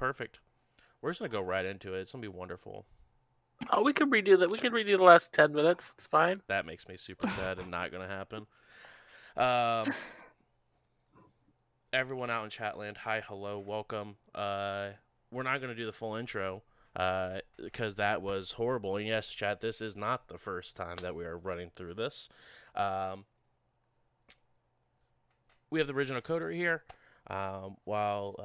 perfect. We're just going to go right into it. It's going to be wonderful. Oh, we could redo that. We could redo the last 10 minutes. It's fine. That makes me super sad and not going to happen. Everyone out in Chatland, hi, hello, welcome. We're not going to do the full intro because that was horrible. And yes, chat, this is not the first time that we are running through this. We have the original coder here while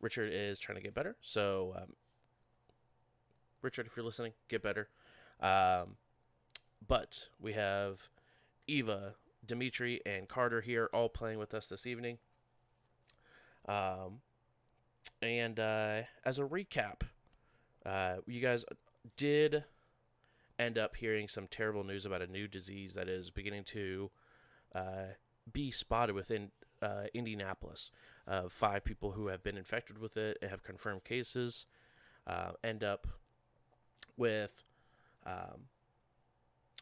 Richard is trying to get better. So, Richard, if you're listening, get better. But we have Eva, Dimitri, and Carter here all playing with us this evening. And as a recap, you guys did end up hearing some terrible news about a new disease that is beginning to be spotted within Indianapolis. 5 people who have been infected with it and have confirmed cases end up with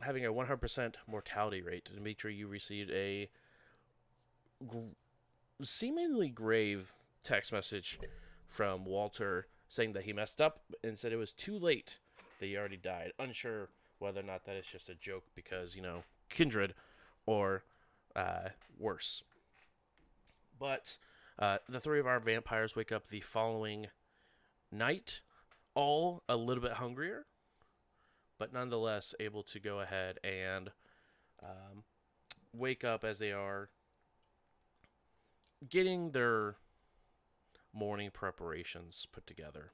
having a 100% mortality rate. Dimitri, you received a seemingly grave text message from Walter saying that he messed up and said it was too late, that he already died. Unsure whether or not that is just a joke because, you know, Kindred or worse. But the 3 of our vampires wake up the following night, all a little bit hungrier, but nonetheless able to go ahead and wake up as they are getting their morning preparations put together.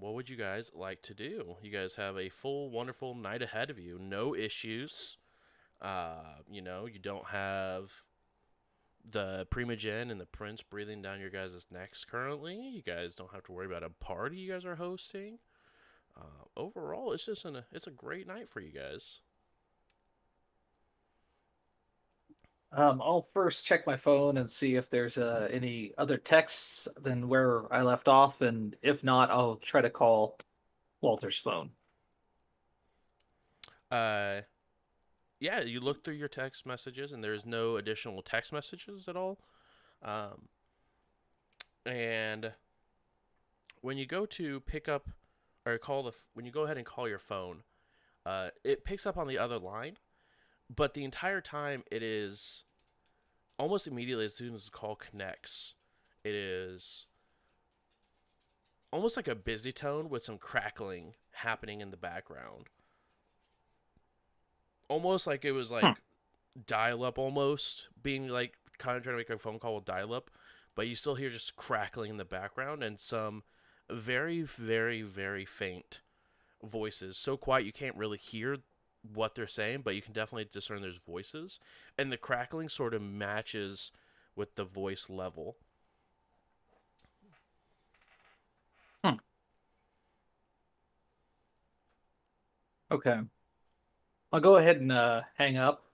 What would you guys like to do? You guys have a full, wonderful night ahead of you. No issues. You know, you don't have the Primogen and the Prince breathing down your guys' necks currently. You guys don't have to worry about a party you guys are hosting. Overall, it's just it's a great night for you guys. I'll first check my phone and see if there's any other texts than where I left off, and if not, I'll try to call Walter's phone. Yeah, you look through your text messages, and there's no additional text messages at all. And when you go to pick up or call when you go ahead and call your phone, it picks up on the other line. But the entire time, it is almost immediately as soon as the call connects, it is almost like a busy tone with some crackling happening in the background. Almost like it was like dial-up almost, being like kind of trying to make a phone call with dial-up, but you still hear just crackling in the background and some very, very, very faint voices. So quiet you can't really hear what they're saying, but you can definitely discern there's voices, and the crackling sort of matches with the voice level. Okay, I'll go ahead and hang up,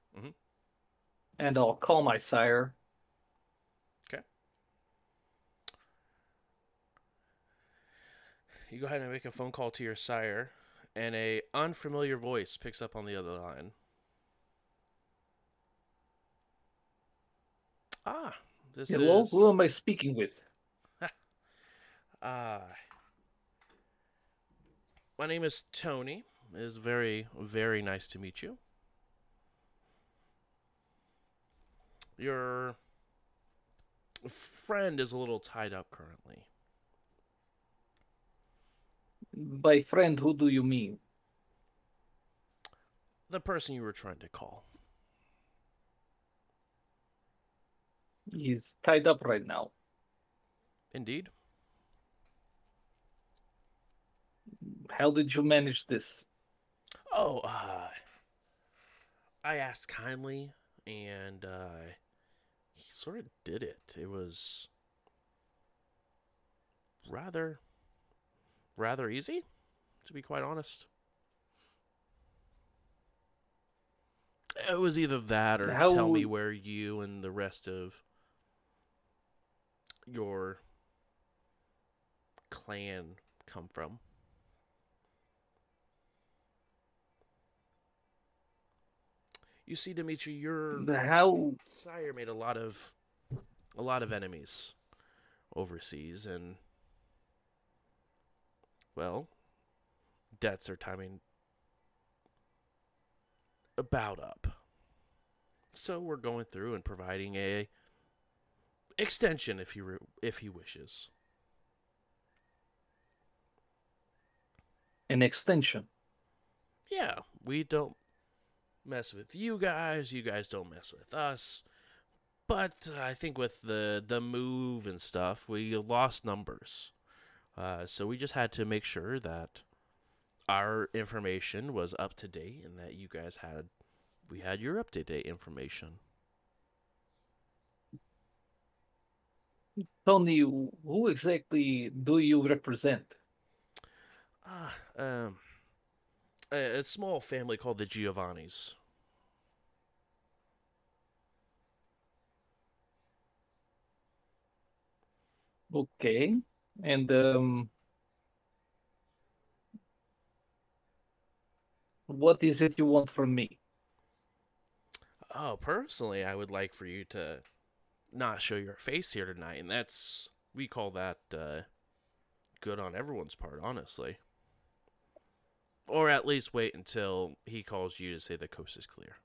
and I'll call my sire. Okay, you go ahead and make a phone call to your sire. And a unfamiliar voice picks up on the other line. Ah, this is... Hello, who am I speaking with? My name is Tony. It is very, very nice to meet you. Your friend is a little tied up currently. By friend, who do you mean? The person you were trying to call. He's tied up right now. Indeed. How did you manage this? Oh, I asked kindly, and he sort of did it. It was rather easy, to be quite honest. It was either that or tell me where you and the rest of your clan come from. You see, Dimitri, your sire made a lot of enemies overseas, and well, debts are timing about up. So we're going through and providing a extension if he wishes. An extension. Yeah, we don't mess with you guys. You guys don't mess with us. But I think with the move and stuff, we lost numbers. So we just had to make sure that our information was up to date and that you guys had your up to date information. Tony, who exactly do you represent? A small family called the Giovannis. Okay. And what is it you want from me? Oh, personally, I would like for you to not show your face here tonight, and we call that good on everyone's part, honestly. Or at least wait until he calls you to say the coast is clear.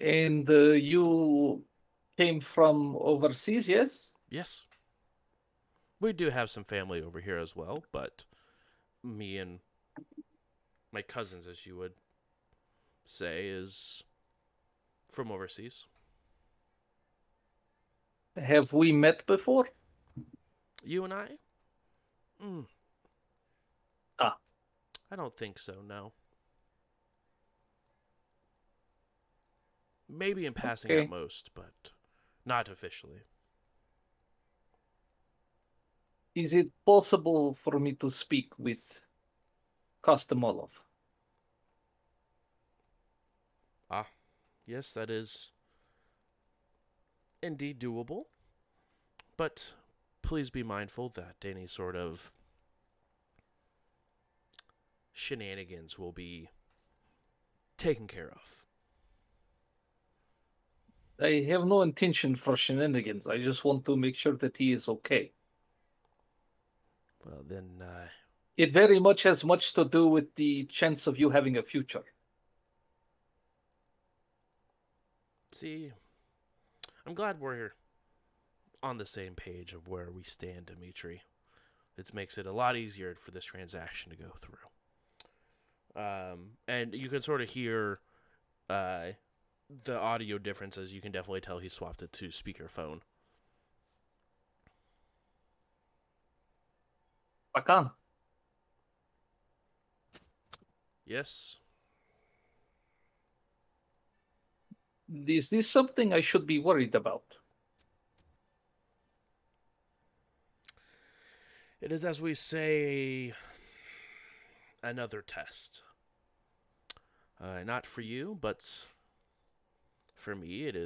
And you came from overseas, yes? Yes. We do have some family over here as well, but me and my cousins, as you would say, is from overseas. Have we met before? You and I? I don't think so, no. Maybe in passing at most, but not officially. Is it possible for me to speak with Kostmolov? Yes, that is indeed doable. But please be mindful that any sort of shenanigans will be taken care of. I have no intention for shenanigans. I just want to make sure that he is okay. Well, then... It very much has much to do with the chance of you having a future. See, I'm glad we're on the same page of where we stand, Dimitri. It makes it a lot easier for this transaction to go through. And you can sort of hear... the audio differences, you can definitely tell he swapped it to speakerphone. Bakan. Yes? Is this something I should be worried about? It is, as we say, another test. Not for you, but... for me, it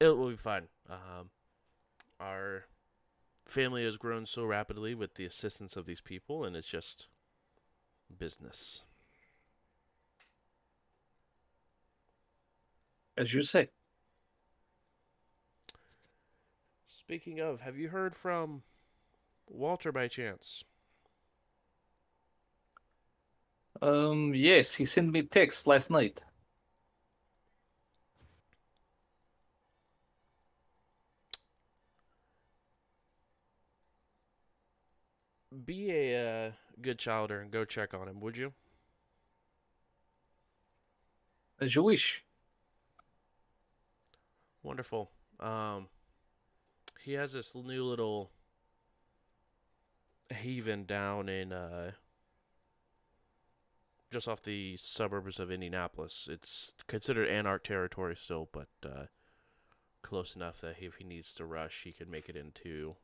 will be fine. Our family has grown so rapidly with the assistance of these people, and it's just business. As you say. Speaking of, have you heard from Walter by chance? Yes, he sent me a text last night. Be a good childer and go check on him, would you? As you wish. Wonderful. He has this new little haven down in just off the suburbs of Indianapolis. It's considered Anarch territory still, but close enough that if he needs to rush, he can make it into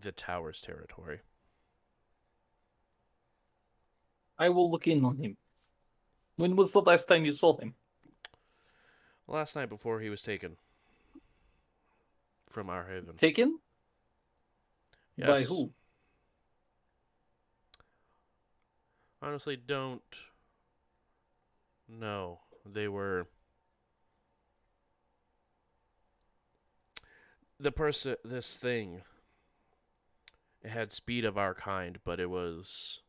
the tower's territory. I will look in on him. When was the last time you saw him? Last night before he was taken from our haven. Taken? Yes. By who? Honestly, don't know. They were... The person... This thing... It had speed of our kind, but it was...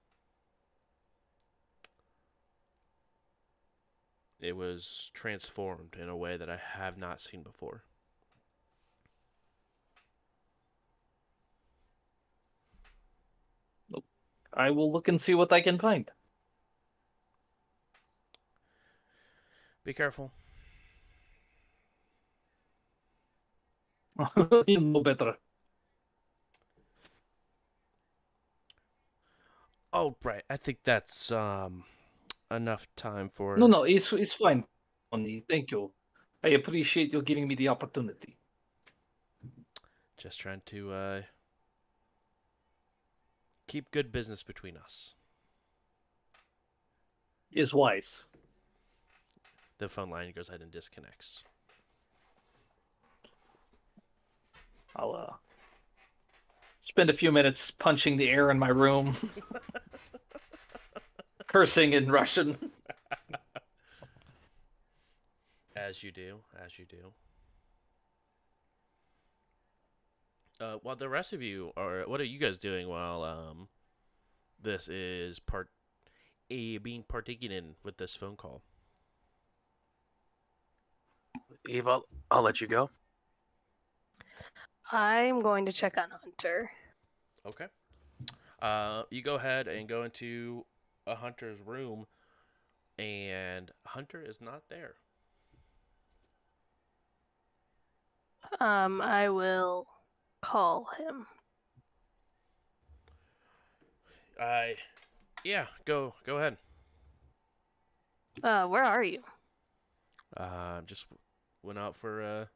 It was transformed in a way that I have not seen before. I will look and see what I can find. Be careful. You know better. Oh, right. I think that's enough time for... No, it's fine, Tony. Thank you. I appreciate you giving me the opportunity. Just trying to... keep good business between us. Is wise. The phone line goes ahead and disconnects. I'll spend a few minutes punching the air in my room. Cursing in Russian. As you do. While the rest of you are... What are you guys doing while this is being partaken in with this phone call? Eve, I'll let you go. I'm going to check on Hunter. Okay. You go ahead and go into a Hunter's room, and Hunter is not there. I will... call him. Yeah, go ahead. Where are you? Just went out for a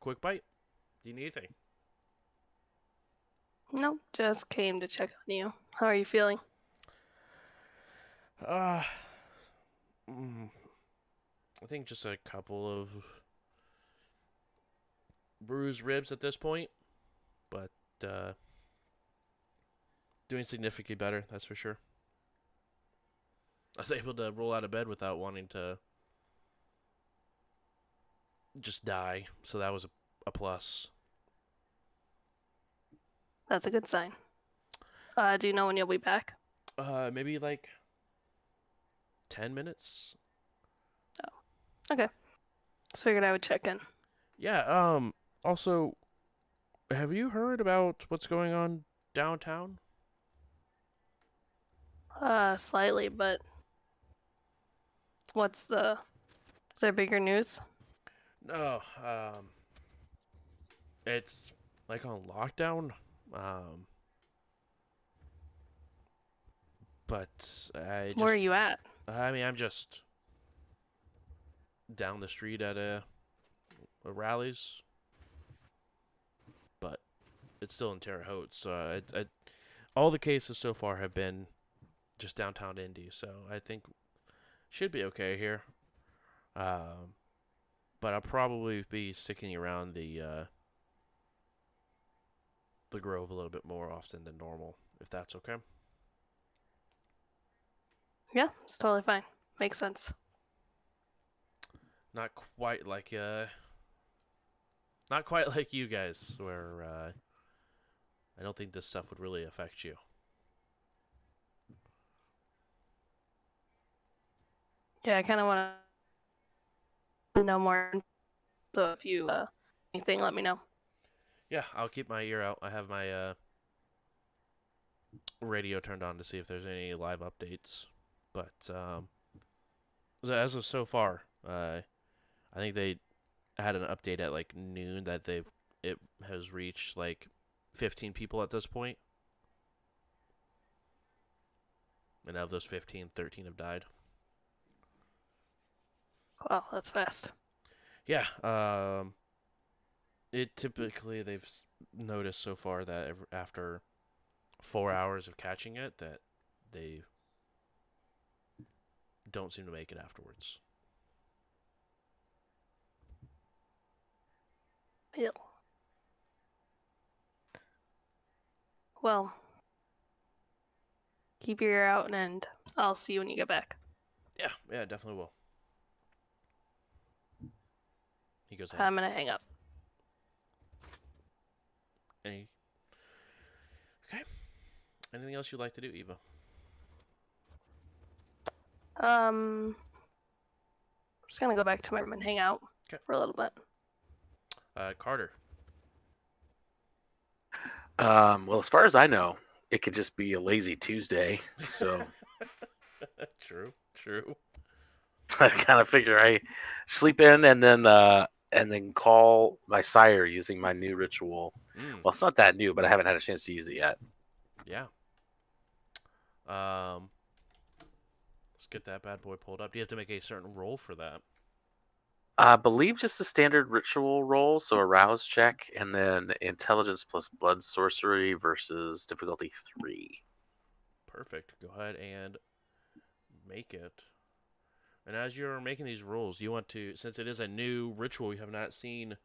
quick bite. Do you need anything? Nope, just came to check on you. How are you feeling? I think just a couple of bruised ribs at this point. But doing significantly better, that's for sure. I was able to roll out of bed without wanting to just die, so that was a plus. That's a good sign. Do you know when you'll be back? Maybe like 10 minutes. Oh, okay. Just figured I would check in. Yeah. Also. Have you heard about what's going on downtown? Slightly, but is there bigger news? No, it's like on lockdown, but where are you at? I mean, I'm just down the street at a rallies. It's still in Terre Haute, so all the cases so far have been just downtown Indy, so I think should be okay here. But I'll probably be sticking around the Grove a little bit more often than normal, if that's okay. Yeah, it's totally fine. Makes sense. Not quite like you guys, where I don't think this stuff would really affect you. Yeah, I kind of want to know more. So if you anything, let me know. Yeah, I'll keep my ear out. I have my radio turned on to see if there's any live updates. But as of so far, I think they had an update at like noon that it has reached like 15 people at this point. And of those 15, 13 have died. Wow, that's fast. Yeah. Typically, they've noticed so far that after 4 hours of catching it, that they don't seem to make it afterwards. Ew. Well, keep your ear out and I'll see you when you get back. Yeah, yeah, definitely will. He goes ahead. I'm gonna hang up. Okay. Anything else you'd like to do, Eva? I'm just gonna go back to my room and hang out for a little bit. Carter. Well, as far as I know, it could just be a lazy Tuesday. So. True. I kind of figure I sleep in and then call my sire using my new ritual. Well, it's not that new, but I haven't had a chance to use it yet. Yeah. Let's get that bad boy pulled up. Do you have to make a certain roll for that? I believe just the standard ritual roll, so a rouse check, and then intelligence plus blood sorcery versus difficulty 3. Perfect. Go ahead and make it. And as you're making these rolls, you want to, since it is a new ritual you have not seen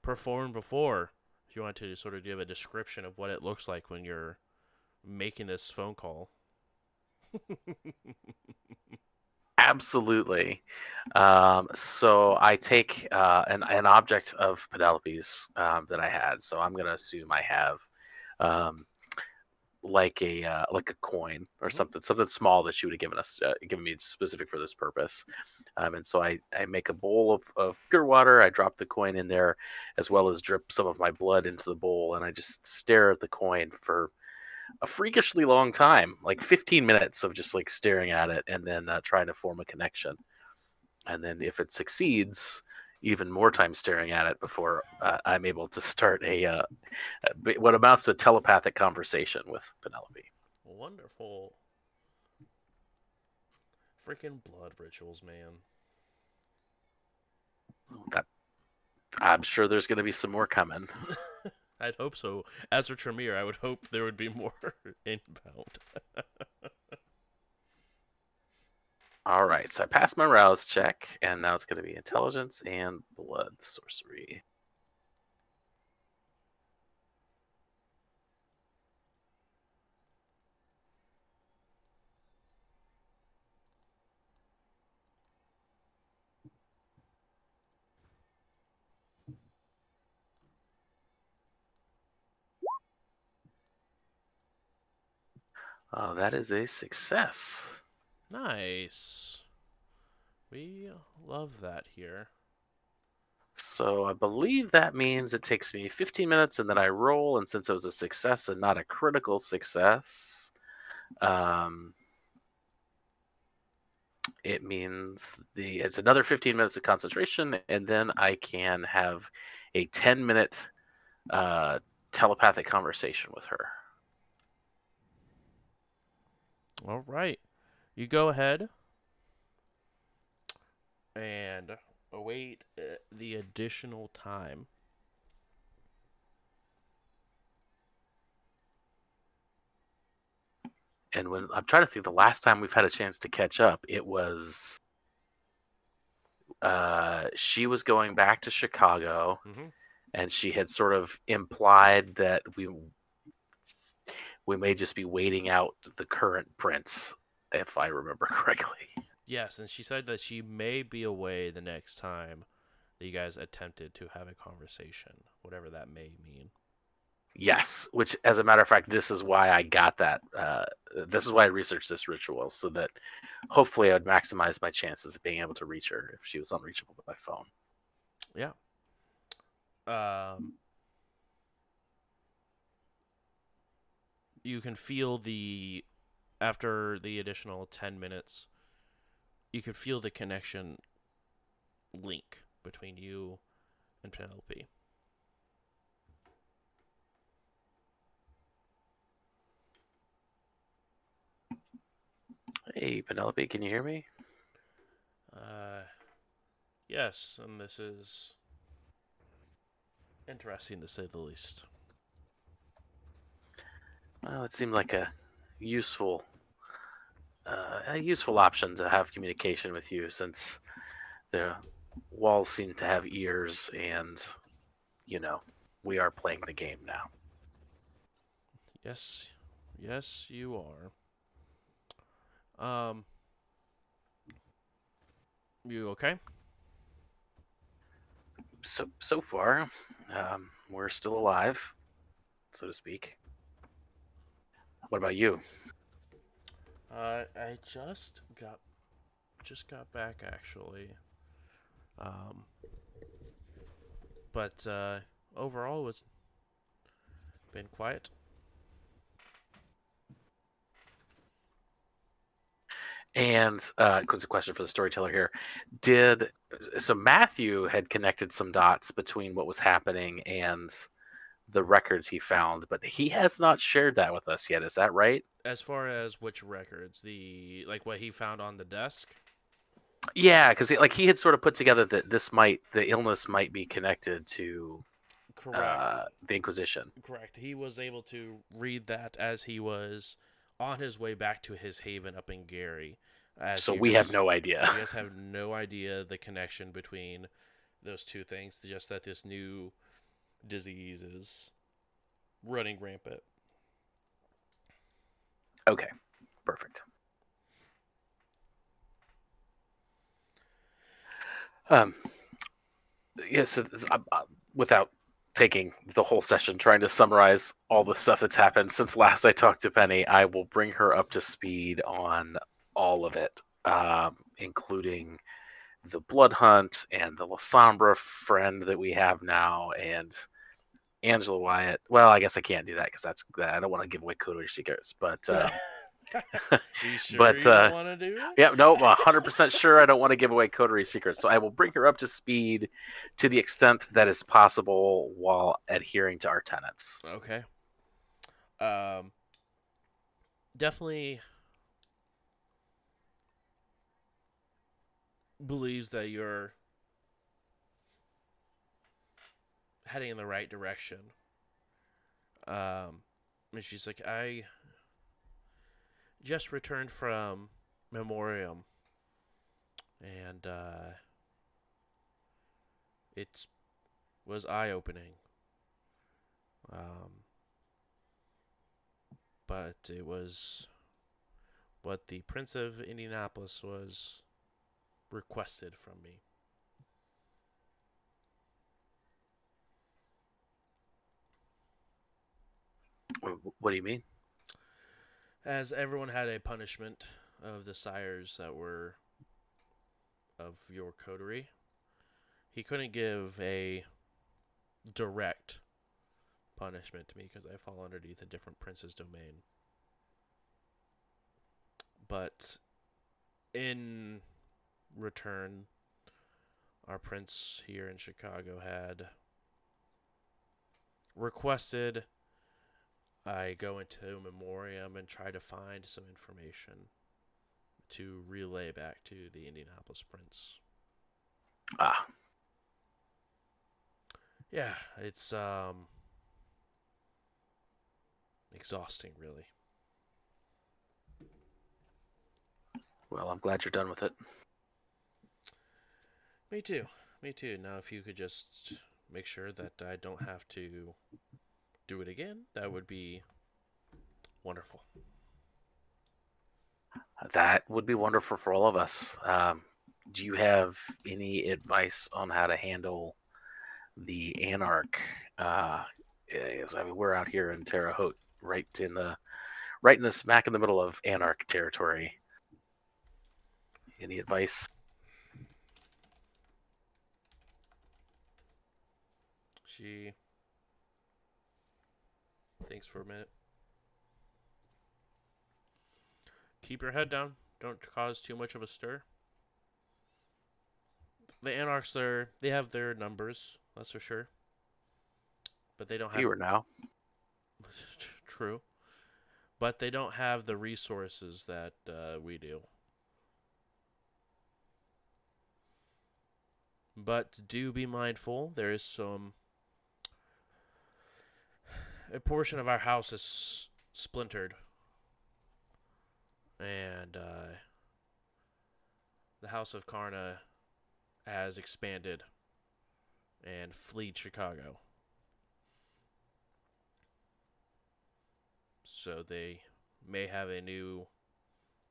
performed before, you want to sort of give a description of what it looks like when you're making this phone call. Absolutely. So I take an object of Penelope's that I had. So I'm going to assume I have like a coin or something small that she would have given me specific for this purpose. And so I make a bowl of pure water. I drop the coin in there, as well as drip some of my blood into the bowl, and I just stare at the coin for a freakishly long time, like 15 minutes of just like staring at it, and then trying to form a connection. And then if it succeeds, even more time staring at it before I'm able to start what amounts to a telepathic conversation with Penelope. Wonderful. Freaking blood rituals, man. I'm sure there's going to be some more coming. I'd hope so. As for Tremere, I would hope there would be more inbound. All right, so I passed my rouse check, and now it's going to be intelligence and blood sorcery. Oh, that is a success. Nice. We love that here. So I believe that means it takes me 15 minutes and then I roll. And since it was a success and not a critical success, it means it's another 15 minutes of concentration. And then I can have a 10-minute telepathic conversation with her. All right. You go ahead and await the additional time. And when I'm trying to think, the last time we've had a chance to catch up, it was she was going back to Chicago, and she had sort of implied that we may just be waiting out the current prince. If I remember correctly. Yes, and she said that she may be away the next time that you guys attempted to have a conversation, whatever that may mean. Yes, which, as a matter of fact, this is why I got that. This is why I researched this ritual, so that hopefully I would maximize my chances of being able to reach her if she was unreachable by phone. Yeah. You can feel after the additional 10 minutes, you could feel the connection link between you and Penelope. Hey, Penelope, can you hear me? Yes, and this is interesting to say the least. Well, it seemed like a useful option to have communication with you, since the walls seem to have ears, and we are playing the game now. Yes. Yes, you are. You okay? So far, we're still alive, so to speak. What about you? I just got back actually. But overall, it's been quiet. And it's a question for the storyteller here. Matthew had connected some dots between what was happening and the records he found, but he has not shared that with us yet. Is that right? As far as which records, what he found on the desk? Yeah, because he had sort of put together that the illness might be connected to the Inquisition. Correct. He was able to read that as he was on his way back to his haven up in Gary. So we have no idea. We just have no idea the connection between those two things, just that this new disease is running rampant. Okay, perfect. Without taking the whole session trying to summarize all the stuff that's happened since last I talked to Penny, I will bring her up to speed on all of it, including the blood hunt and the Lasombra friend that we have now and Angela Wyatt. Well, I guess I can't do that because I don't want to give away Coder Seekers, but you sure but you don't want to do it? Yeah, no, 100% sure I don't want to give away Coterie secrets, so I will bring her up to speed to the extent that is possible while adhering to our tenets. Okay. Definitely believes that you're heading in the right direction. And she's like, I just returned from Memoriam, and it was eye-opening, but it was what the Prince of Indianapolis was requested from me. What do you mean? As everyone had a punishment of the sires that were of your coterie, he couldn't give a direct punishment to me because I fall underneath a different prince's domain. But in return, our prince here in Chicago had requested I go into Memoriam and try to find some information to relay back to the Indianapolis Prince. Ah. Yeah, it's exhausting, really. Well, I'm glad you're done with it. Me too. Now, if you could just make sure that I don't have to do it again, that would be wonderful. That would be wonderful for all of us. Do you have any advice on how to handle the Anarch? We're out here in Terre Haute, right in the smack in the middle of Anarch territory. Any advice? She thanks for a minute. Keep your head down. Don't cause too much of a stir. The Anarchs, they have their numbers, that's for sure. But they don't have... Fewer now. True. But they don't have the resources that we do. But do be mindful. There is some... A portion of our house is splintered, and the House of Karna has expanded and fled Chicago. so they may have a new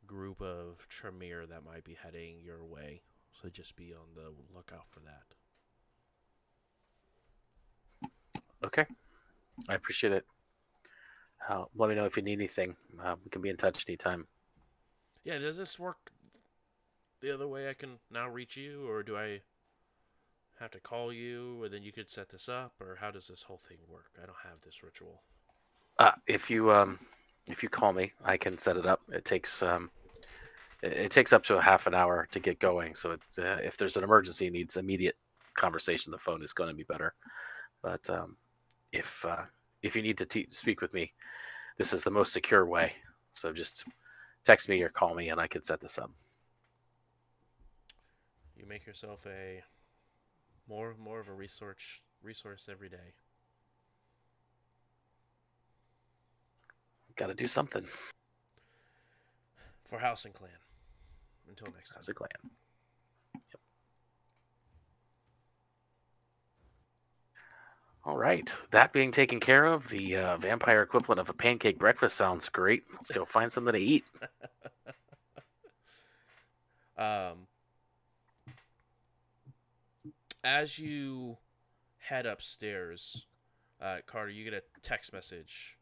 group of Tremere that might be heading your way. So just be on the lookout for that. Okay. I appreciate it. Let me know if you need anything. We can be in touch anytime. Yeah, does this work the other way I can now reach you? Or do I have to call you and then you could set this up? Or how does this whole thing work? I don't have this ritual. If you call me, I can set it up. It takes up to a half an hour to get going. So it's, if there's an emergency, it needs immediate conversation. The phone is going to be better. But if you need to speak with me, this is the most secure way. So just text me or call me, and I can set this up. You make yourself a more of a resource every day. Got to do something. For House and Clan. Until next time. House and Clan. Yep. All right. That being taken care of, the vampire equivalent of a pancake breakfast sounds great. Let's go find something to eat. As you head upstairs, Carter, you get a text message.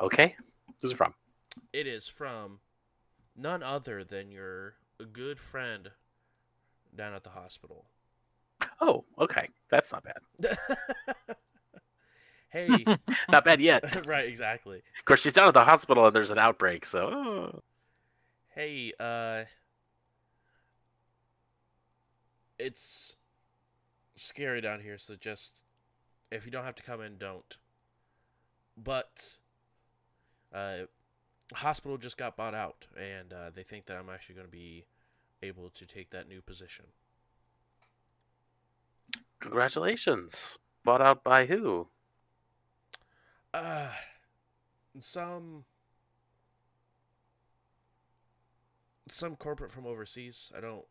Okay. Who's it from? It is from none other than your good friend down at the hospital. Oh, okay. That's not bad. Hey. Not bad yet. Right, exactly. Of course, she's down at the hospital and there's an outbreak, so... Hey, it's scary down here, so just... If you don't have to come in, don't. But hospital just got bought out, and they think that I'm actually going to be able to take that new position. Congratulations. Bought out by who? Some corporate from overseas. I don't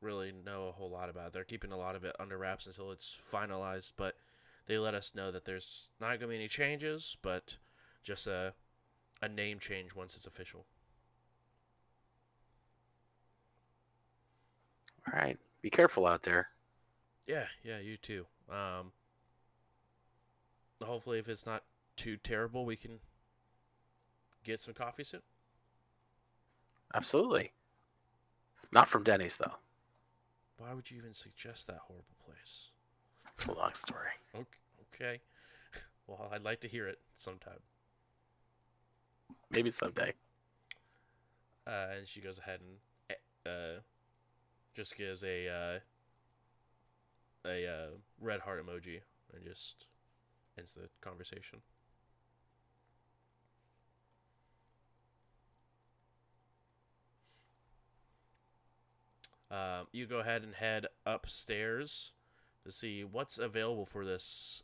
really know a whole lot about it. They're keeping a lot of it under wraps until it's finalized, but they let us know that there's not going to be any changes, but just a name change once it's official. All right. Be careful out there. Yeah, you too. Hopefully, if it's not too terrible, we can get some coffee soon. Absolutely. Not from Denny's, though. Why would you even suggest that horrible place? It's a long story. Okay. Well, I'd like to hear it sometime. Maybe someday. And she goes ahead and just gives a red heart emoji and just ends the conversation. You go ahead and head upstairs to see what's available for this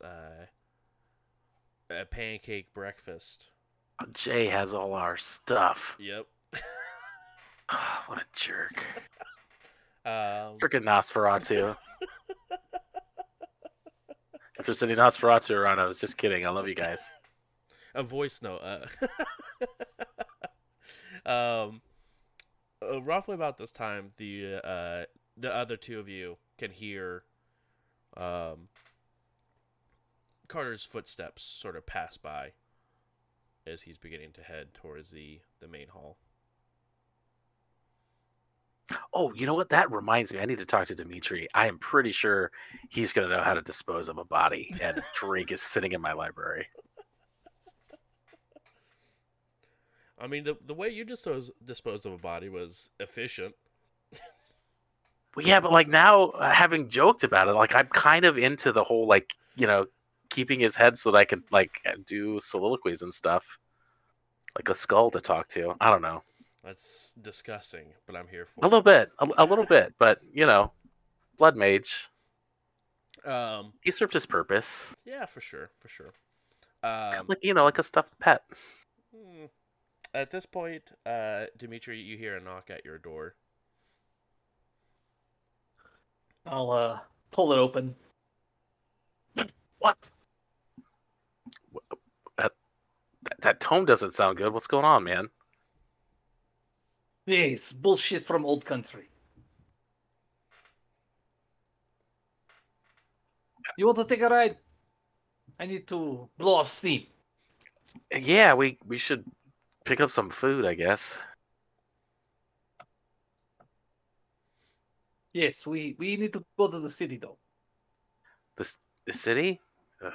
pancake breakfast. Jay has all our stuff. Yep. Oh, what a jerk. Freaking Nosferatu. If there's any Nosferatu around, I was just kidding. I love you guys. A voice note. Roughly about this time, the other two of you can hear Carter's footsteps sort of pass by as he's beginning to head towards the main hall. Oh, you know what? That reminds me. I need to talk to Dimitri. I am pretty sure he's going to know how to dispose of a body, and Drake is sitting in my library. I mean, the way you disposed of a body was efficient. Yeah, but like now, having joked about it, like I'm kind of into the whole like, you know, keeping his head so that I can like do soliloquies and stuff, like a skull to talk to. I don't know. That's disgusting, but I'm here for it. A little bit, but you know, Blood Mage. He served his purpose. Yeah, for sure. It's kind of like, you know, like a stuffed pet. At this point, Dimitri, you hear a knock at your door. I'll pull it open. What? home doesn't sound good. What's going on, man? Yes, bullshit from old country. You want to take a ride? I need to blow off steam. Yeah, we should pick up some food, I guess. Yes, we need to go to the city, though. The city? Ugh.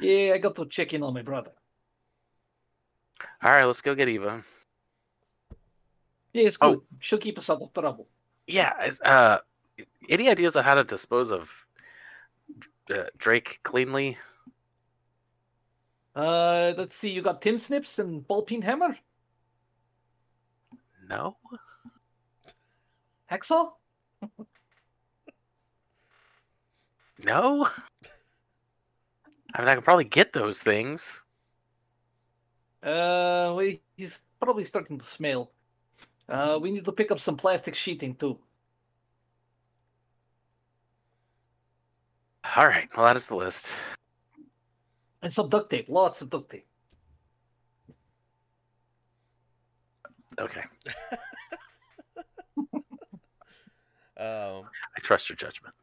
Yeah, I got to check in on my brother. All right, let's go get Eva. Yeah, it's good. Oh. She'll keep us out of trouble. Yeah. Any ideas on how to dispose of Drake cleanly? Let's see. You got tin snips and ball-peen hammer? No. Hacksaw? No. I mean, I could probably get those things. He's probably starting to smell. We need to pick up some plastic sheeting, too. All right. Well, that is the list. And some duct tape. Lots of duct tape. Okay. I trust your judgment.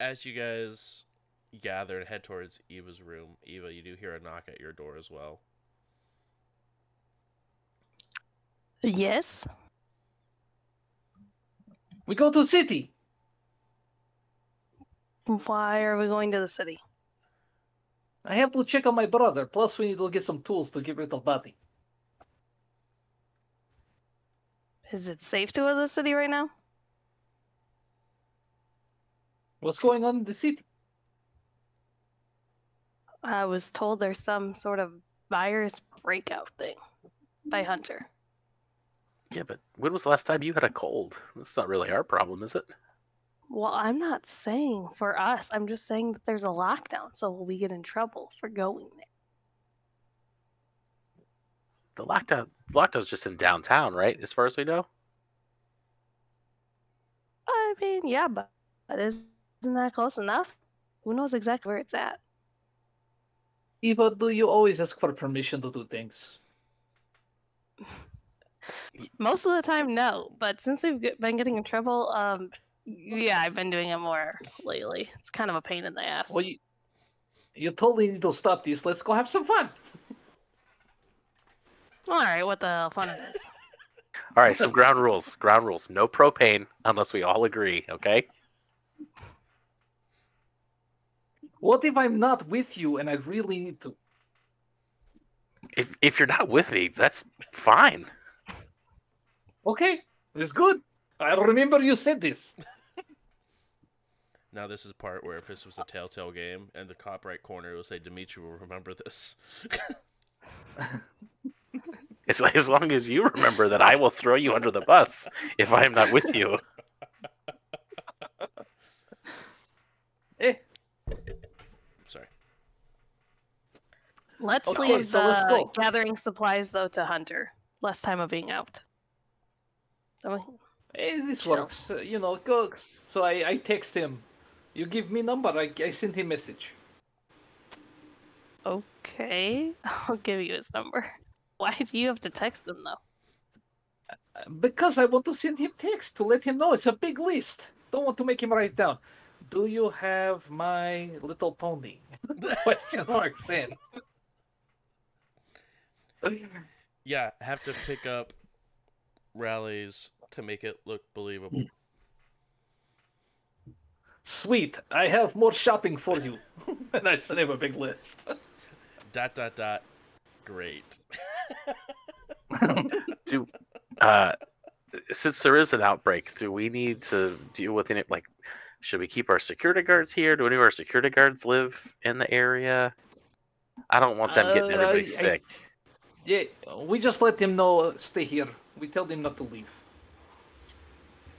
As you guys gather and head towards Eva's room, Eva, you do hear a knock at your door as well. Yes? We go to the city! Why are we going to the city? I have to check on my brother, plus we need to get some tools to get rid of body. Is it safe to go to the city right now? What's going on in the city? I was told there's some sort of virus breakout thing by Hunter. Yeah, but when was the last time you had a cold? That's not really our problem, is it? Well, I'm not saying for us. I'm just saying that there's a lockdown, so we get in trouble for going there. The lockdown's just in downtown, right? As far as we know? I mean, yeah, but isn't that close enough? Who knows exactly where it's at? Eva, do you always ask for permission to do things? Most of the time, no. But since we've been getting in trouble, yeah, I've been doing it more lately. It's kind of a pain in the ass. Well, you totally need to stop this. Let's go have some fun. All right, what the hell fun it is. All right, some ground rules. Ground rules. No propane unless we all agree, okay? What if I'm not with you and I really need to? If you're not with me, that's fine. Okay, it's good. I remember you said this. Now this is the part where if this was a Telltale game and the top right corner will say, Dimitri will remember this. It's like, as long as you remember that, I will throw you under the bus if I am not with you. Eh. Sorry. Let's go. Gathering supplies, though, to Hunter. Less time of being out. This works. You know, it works. So I text him. You give me number. I sent him message. Okay. I'll give you his number. Why do you have to text him, though? Because I want to send him text to let him know. It's a big list. Don't want to make him write down. Do you have My Little Pony? Question mark sent. Yeah, I have to pick up rallies to make it look believable. Sweet, I have more shopping for you. And I sent him a big list. ... Great. Since there is an outbreak, do we need to deal with it? Like, should we keep our security guards here? Do any of our security guards live in the area? I don't want them getting everybody sick. Yeah, we just let them know, stay here. We tell them not to leave.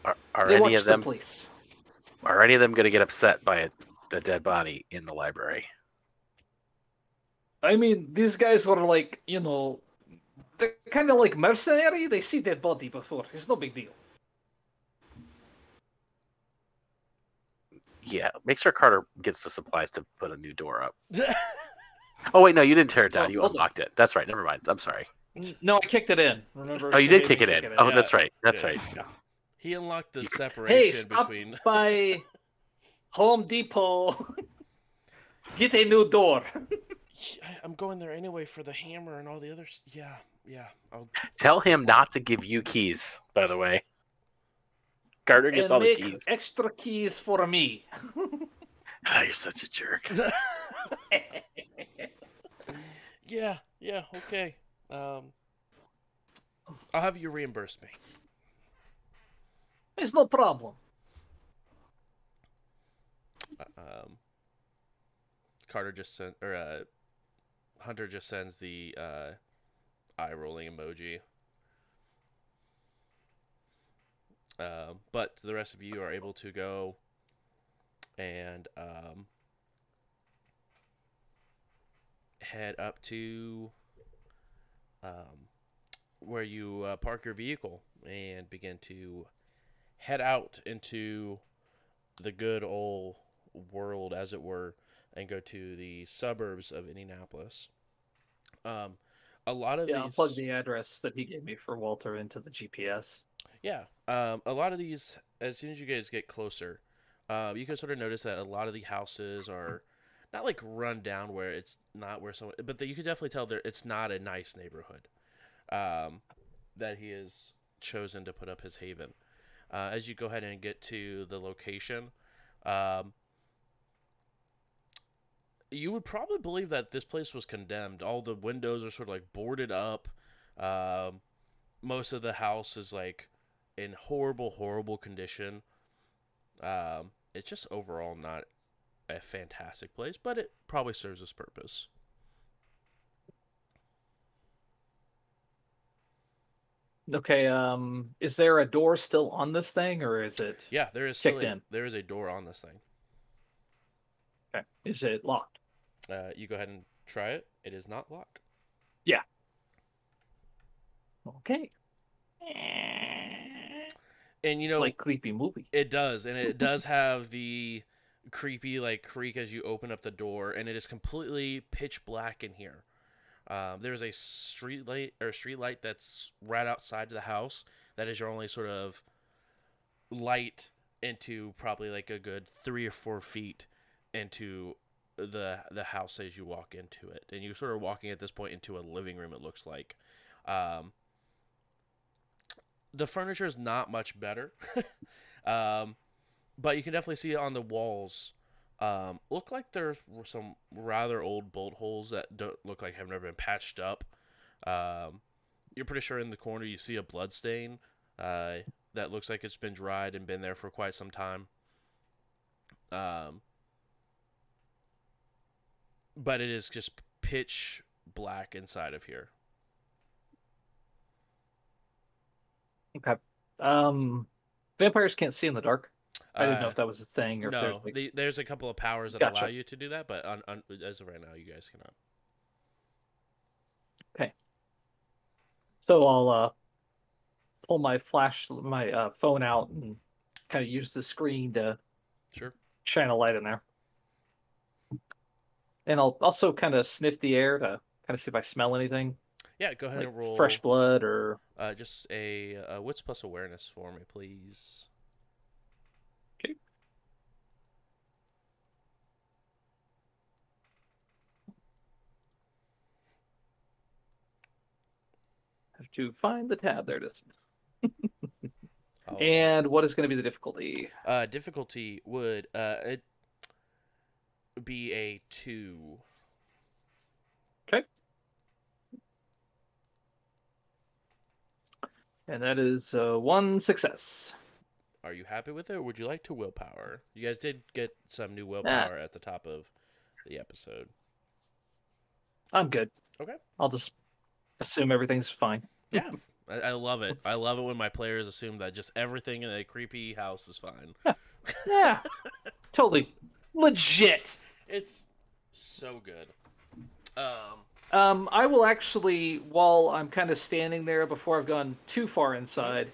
Are any of them going to get upset by a dead body in the library? I mean, these guys were like, you know, they're kind of like mercenary. They see dead body before. It's no big deal. Yeah, make sure Carter gets the supplies to put a new door up. Oh, wait, no, you didn't tear it down. You unlocked it. That's right. Never mind. I'm sorry. No, I kicked it in. Remember? Oh, you did kick it in. Oh, yeah, that's right. That's right. Yeah. He unlocked the separation between... by Home Depot. Get a new door. I'm going there anyway for the hammer and all the others. Yeah, yeah. Tell him not to give you keys, by the way. Carter gets all the keys. Extra keys for me. Oh, you're such a jerk. Yeah, okay. I'll have you reimburse me. It's no problem. Carter just sent, or Hunter just sends the eye rolling emoji. But the rest of you are able to go and head up to where you park your vehicle and begin to head out into the good old world, as it were, and go to the suburbs of Indianapolis. A lot of I'll plug the address that he gave me for Walter into the GPS. Yeah, a lot of these, as soon as you guys get closer, you can sort of notice that a lot of the houses are not like run down where it's not where someone, but you can definitely tell it's not a nice neighborhood that he has chosen to put up his haven. As you go ahead and get to the location, you would probably believe that this place was condemned. All the windows are sort of like boarded up. Most of the house is like in horrible, horrible condition. It's just overall not a fantastic place, but it probably serves its purpose. Okay, is there a door still on this thing, or is it? Yeah, there is still there is a door on this thing. Okay, is it locked? You go ahead and try it. It is not locked. Yeah. Okay. And you know, it's like creepy movie. It does, and it does have the creepy like creak as you open up the door, and it is completely pitch black in here. There's a street light that's right outside of the house. That is your only sort of light into probably like a good 3 or 4 feet into the house as you walk into it. And you're sort of walking at this point into a living room, it looks like. The furniture is not much better. But you can definitely see on the walls, look like there's some rather old bolt holes that don't look like have never been patched up. You're pretty sure in the corner you see a blood stain that looks like it's been dried and been there for quite some time. But it is just pitch black inside of here. Okay. Vampires can't see in the dark. I didn't know if that was a thing. Or no, if there's, like... there's a couple of powers that allow you to do that, but on, as of right now, you guys cannot. Okay. So I'll pull my phone out and kind of use the screen to shine a light in there. And I'll also kind of sniff the air to kind of see if I smell anything. Yeah, go ahead and roll. Fresh blood or... just a wits plus awareness for me, please. To find the tab, there it is. And what is going to be the difficulty? Difficulty would it be a 2. Okay. And that is 1 success. Are you happy with it, or would you like to willpower? You guys did get some new willpower at the top of the episode. I'm good. Okay. I'll just assume everything's fine. Yeah, I love it. I love it when my players assume that just everything in a creepy house is fine. Yeah, totally legit. It's so good. I will actually, while I'm kind of standing there before I've gone too far inside,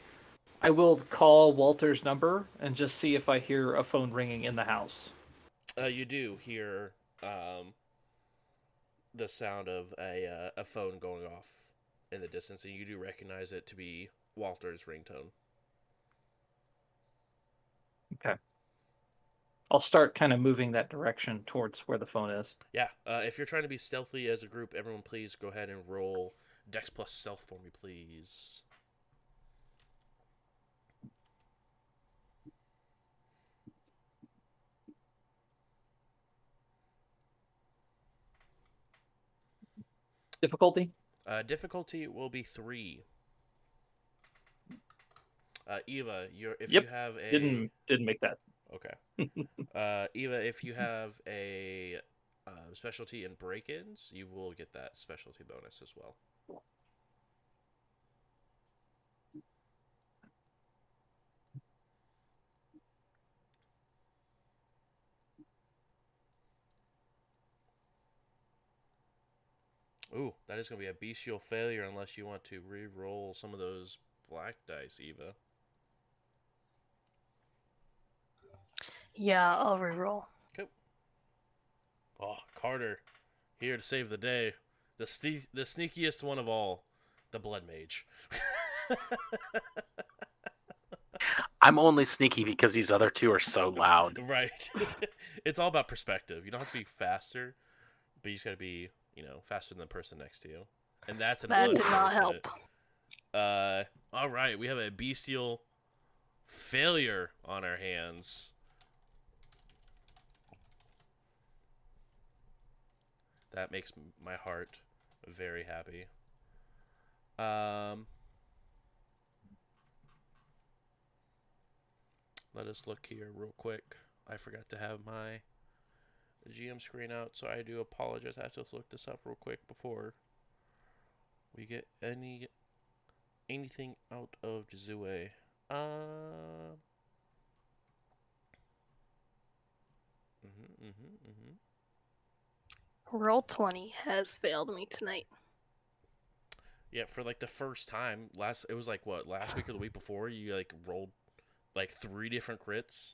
I will call Walter's number and just see if I hear a phone ringing in the house. You do hear the sound of a phone going off in the distance, and you do recognize it to be Walter's ringtone. Okay. I'll start kind of moving that direction towards where the phone is. Yeah. If you're trying to be stealthy as a group, everyone please go ahead and roll Dex plus Stealth for me, please. Difficulty? Difficulty will be 3. Eva, you have a... Didn't make that. Okay. Eva, if you have a specialty in break-ins, you will get that specialty bonus as well. Ooh, that is going to be a bestial failure unless you want to re-roll some of those black dice, Eva. Yeah, I'll re-roll. Okay. Oh, Carter, here to save the day. The sneakiest one of all, the Blood Mage. I'm only sneaky because these other two are so loud. Right. It's all about perspective. You don't have to be faster, but you just got to be... you know, faster than the person next to you. And that's an that did not help. All right, we have a bestial failure on our hands. That makes my heart very happy. Let us look here real quick. I forgot to have my GM screen out, so I do apologize. I have to look this up real quick before we get anything out of Jizue. Roll 20 has failed me tonight. Yeah, for like the first time last week or the week before, you like rolled like 3 different crits.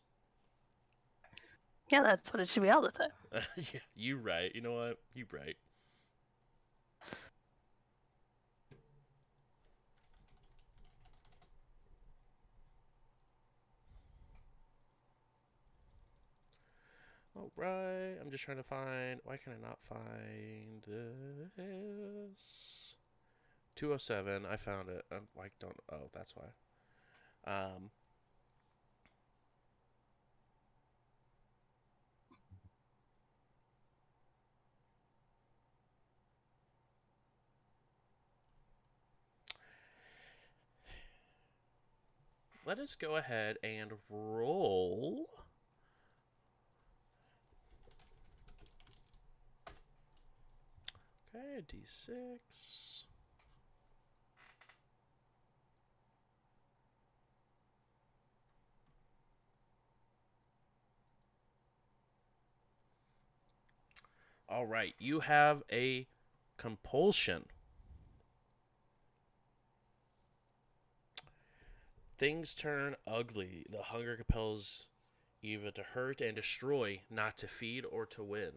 Yeah, that's what it should be all the time. Yeah, you're right. You know what? You're right. All right. I'm just trying to find... Why can I not find this? 207. I found it. I'm like, don't... Oh, that's why. Let us go ahead and roll. Okay, D6. All right, you have a compulsion. Things turn ugly. The hunger compels Eva to hurt and destroy, not to feed or to win.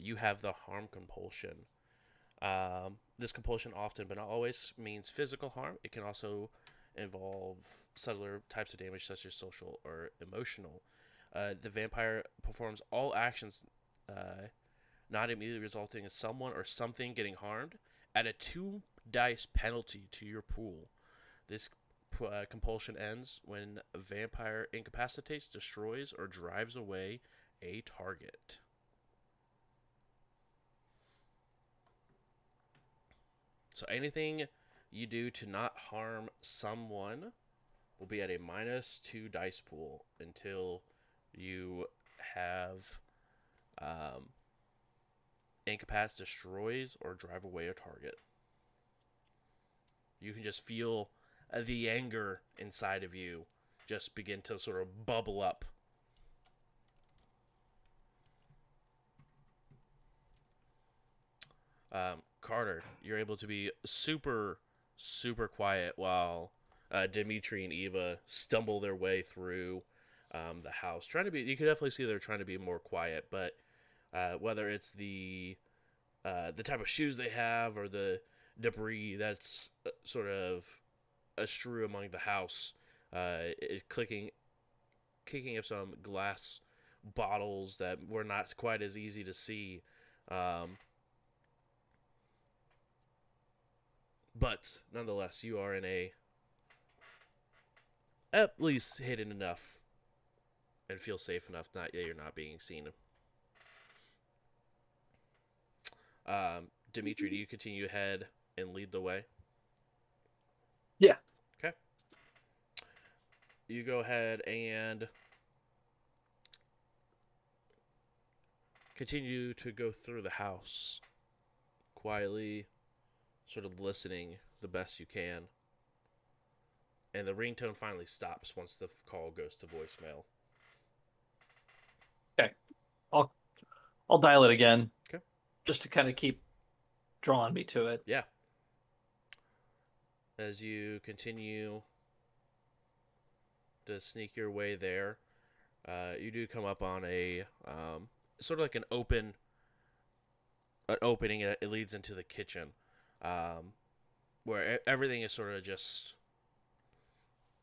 You have the harm compulsion. This compulsion often, but not always, means physical harm. It can also involve subtler types of damage, such as social or emotional. The vampire performs all actions not immediately resulting in someone or something getting harmed at a 2-dice penalty to your pool. This compulsion ends when a vampire incapacitates, destroys, or drives away a target. So anything you do to not harm someone will be at a -2 dice pool until you have incapacitates, destroys, or drive away a target. You can just feel the anger inside of you just begin to sort of bubble up. Carter, you're able to be super, super quiet while Dimitri and Eva stumble their way through the house. You can definitely see they're trying to be more quiet, but whether it's the the type of shoes they have or the debris that's sort of a strew among the house. Kicking up some glass bottles that were not quite as easy to see. But nonetheless, you are in a at least hidden enough and feel safe enough that you're not being seen. Dimitri, do you continue ahead and lead the way? Yeah. Okay. You go ahead and continue to go through the house, quietly sort of listening the best you can. And the ringtone finally stops once the call goes to voicemail. Okay. I'll dial it again. Okay. Just to kind of keep drawing me to it. Yeah. As you continue to sneak your way there, you do come up on a sort of like an opening. It leads into the kitchen, where everything is sort of just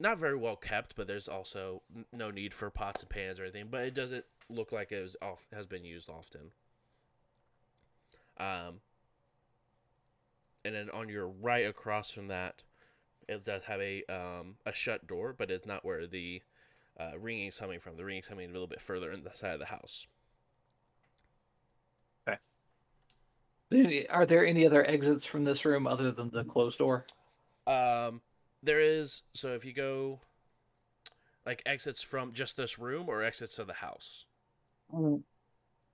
not very well kept, but there's also no need for pots and pans or anything, but it doesn't look like it has been used often. And then on your right across from that, it does have a shut door, but it's not where the ringing's coming from. The ringing's coming a little bit further in the side of the house. Okay. Are there any other exits from this room other than the closed door? There is. So if you go, like, exits from just this room or exits to the house?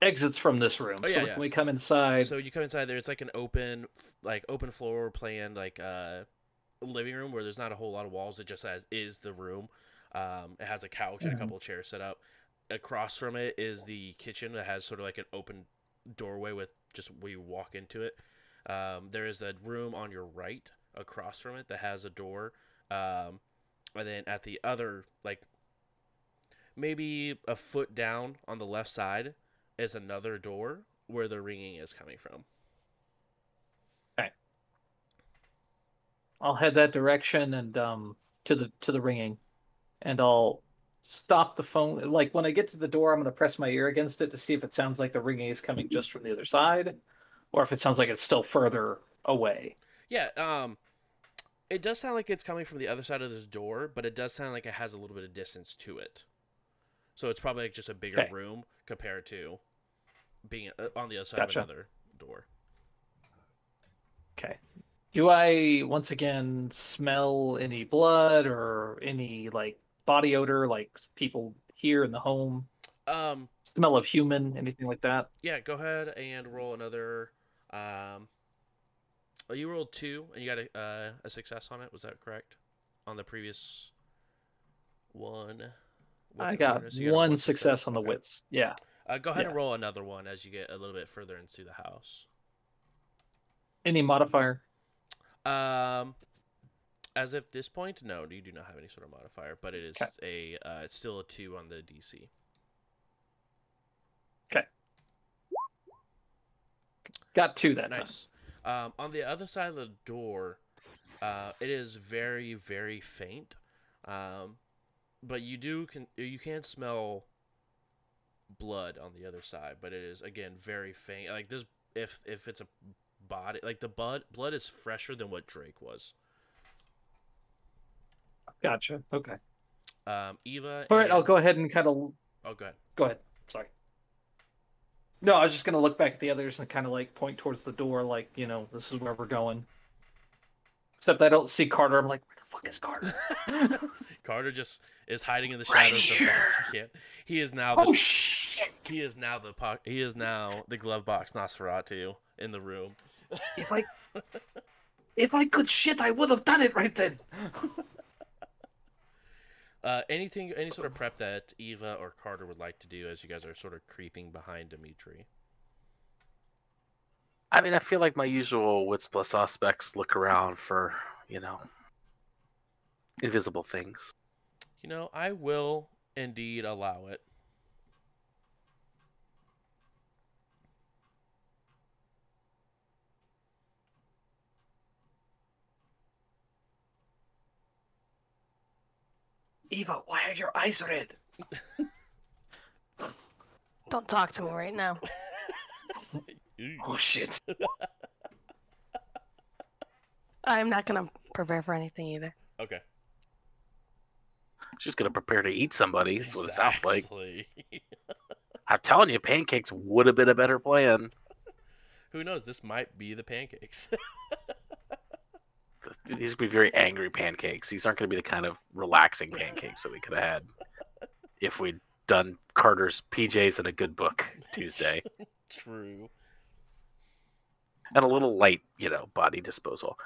Exits from this room. Oh, yeah, so when we come inside. So you come inside there. It's like an open floor plan, living room where there's not a whole lot of walls. It just is the room. It has a couch and a couple of chairs set up. Across from it is the kitchen that has sort of like an open doorway with just where you walk into it. There is a room on your right across from it that has a door. And then at the other, maybe a foot down on the left side, is another door where the ringing is coming from. Okay. I'll head that direction and to the ringing, and I'll stop the phone. Like, when I get to the door, I'm going to press my ear against it to see if it sounds like the ringing is coming just from the other side, or if it sounds like it's still further away. Yeah, it does sound like it's coming from the other side of this door, but it does sound like it has a little bit of distance to it. So it's probably just a bigger room compared to being on the other side of another door. Okay. Do I, once again, smell any blood or any, body odor, people here in the home? Smell of human, anything like that? Yeah, go ahead and roll another... you rolled 2, and you got a success on it. Was that correct? On the previous one... I got one success on the wits. Yeah. Go ahead and roll another one as you get a little bit further into the house. Any modifier? As of this point, no, you do not have any sort of modifier, but it is it's still a 2 on the DC. Okay. Got 2 that time. On the other side of the door, it is very, very faint. But you can smell blood on the other side, but it is, again, very faint. Like, this, if it's a body, the blood is fresher than what Drake was. Gotcha. Okay. Eva. All right, I'll go ahead and kind of. Oh, go ahead. Sorry. No, I was just gonna look back at the others and kind of point towards the door, this is where we're going. Except I don't see Carter. I'm like, where the fuck is Carter? Carter just is hiding in the shadows the best he can. He is now. He is now the glove box Nosferatu in the room. If I could shit, I would have done it right then. Any sort of prep that Eva or Carter would like to do as you guys are sort of creeping behind Dimitri? I mean, I feel like my usual wits plus Auspex look around for, invisible things. I will indeed allow it. Eva, why are your eyes red? Don't talk to him right now. Oh, shit. I'm not going to prepare for anything either. Okay. She's going to prepare to eat somebody. That's what it sounds like. I'm telling you, pancakes would have been a better plan. Who knows? This might be the pancakes. These would be very angry pancakes. These aren't going to be the kind of relaxing pancakes that we could have had if we'd done Carter's PJs and a good book Tuesday. True. And a little light, you know, body disposal.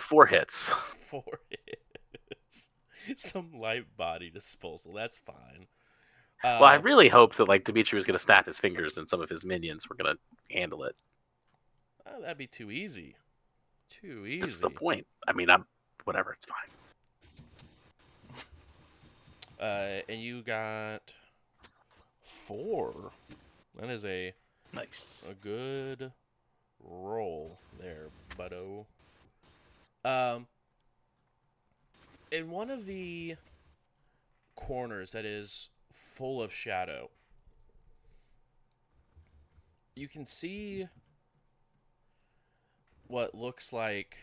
4 hits. 4 hits. Some light body disposal. That's fine. Well, I really hope that, like, Dimitri was going to snap his fingers and some of his minions were going to handle it. Oh, that'd be too easy. Too easy. This is the point. I mean, whatever, it's fine. And you got 4. That is a nice, a good roll there, buddo. In one of the corners that is full of shadow, you can see what looks like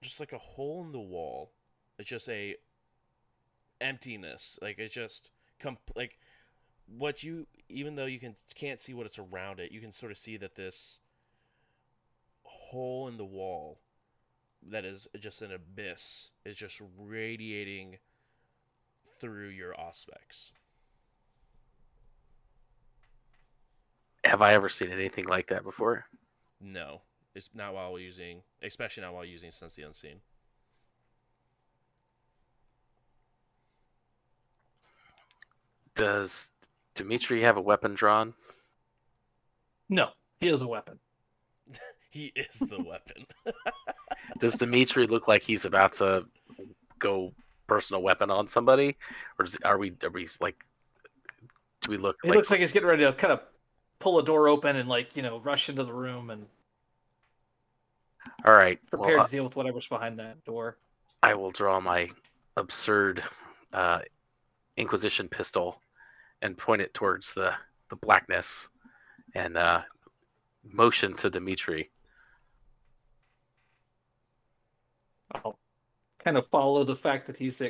just like a hole in the wall. It's just a emptiness. Like, it's just like what you, even though you can't see what it's around it, you can sort of see that this hole in the wall that is just an abyss is just radiating through your Auspex. Have I ever seen anything like that before? No. It's not while using, especially not while using Sense the Unseen. Does Dimitri have a weapon drawn? No. He is a weapon. He is the weapon. Does Dimitri look like he's about to go personal weapon on somebody? Or are we like, do we look, he like, looks like he's getting ready to kind of pull a door open and, like, you know, rush into the room and all right, prepare to deal with whatever's behind that door. I will draw my absurd Inquisition pistol and point it towards the blackness and motion to Dimitri. I'll kind of follow the fact that he's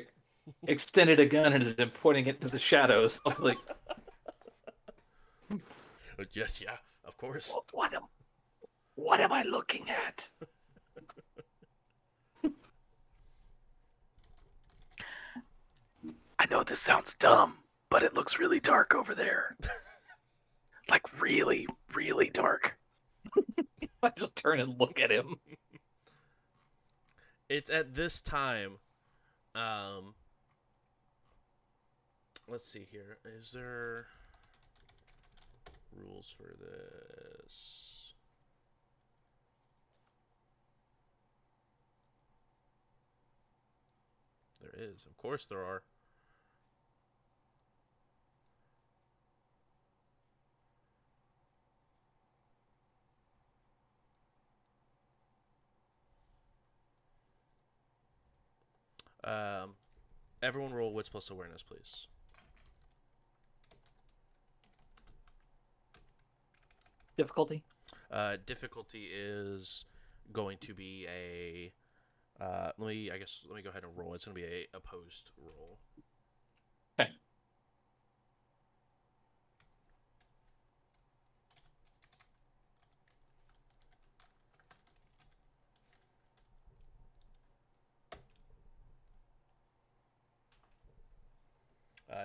extended a gun and is pointing it to the shadows. I'm like... Yes, yeah, of course. What am I looking at? I know this sounds dumb, but it looks really dark over there. Like, really, really dark. I just turn and look at him. It's at this time. Let's see here. Is there... rules for this? There is. Of course there are. Everyone roll wits plus awareness, please. Difficulty? Difficulty is going to be a... Let me go ahead and roll. It's going to be a opposed roll. Okay.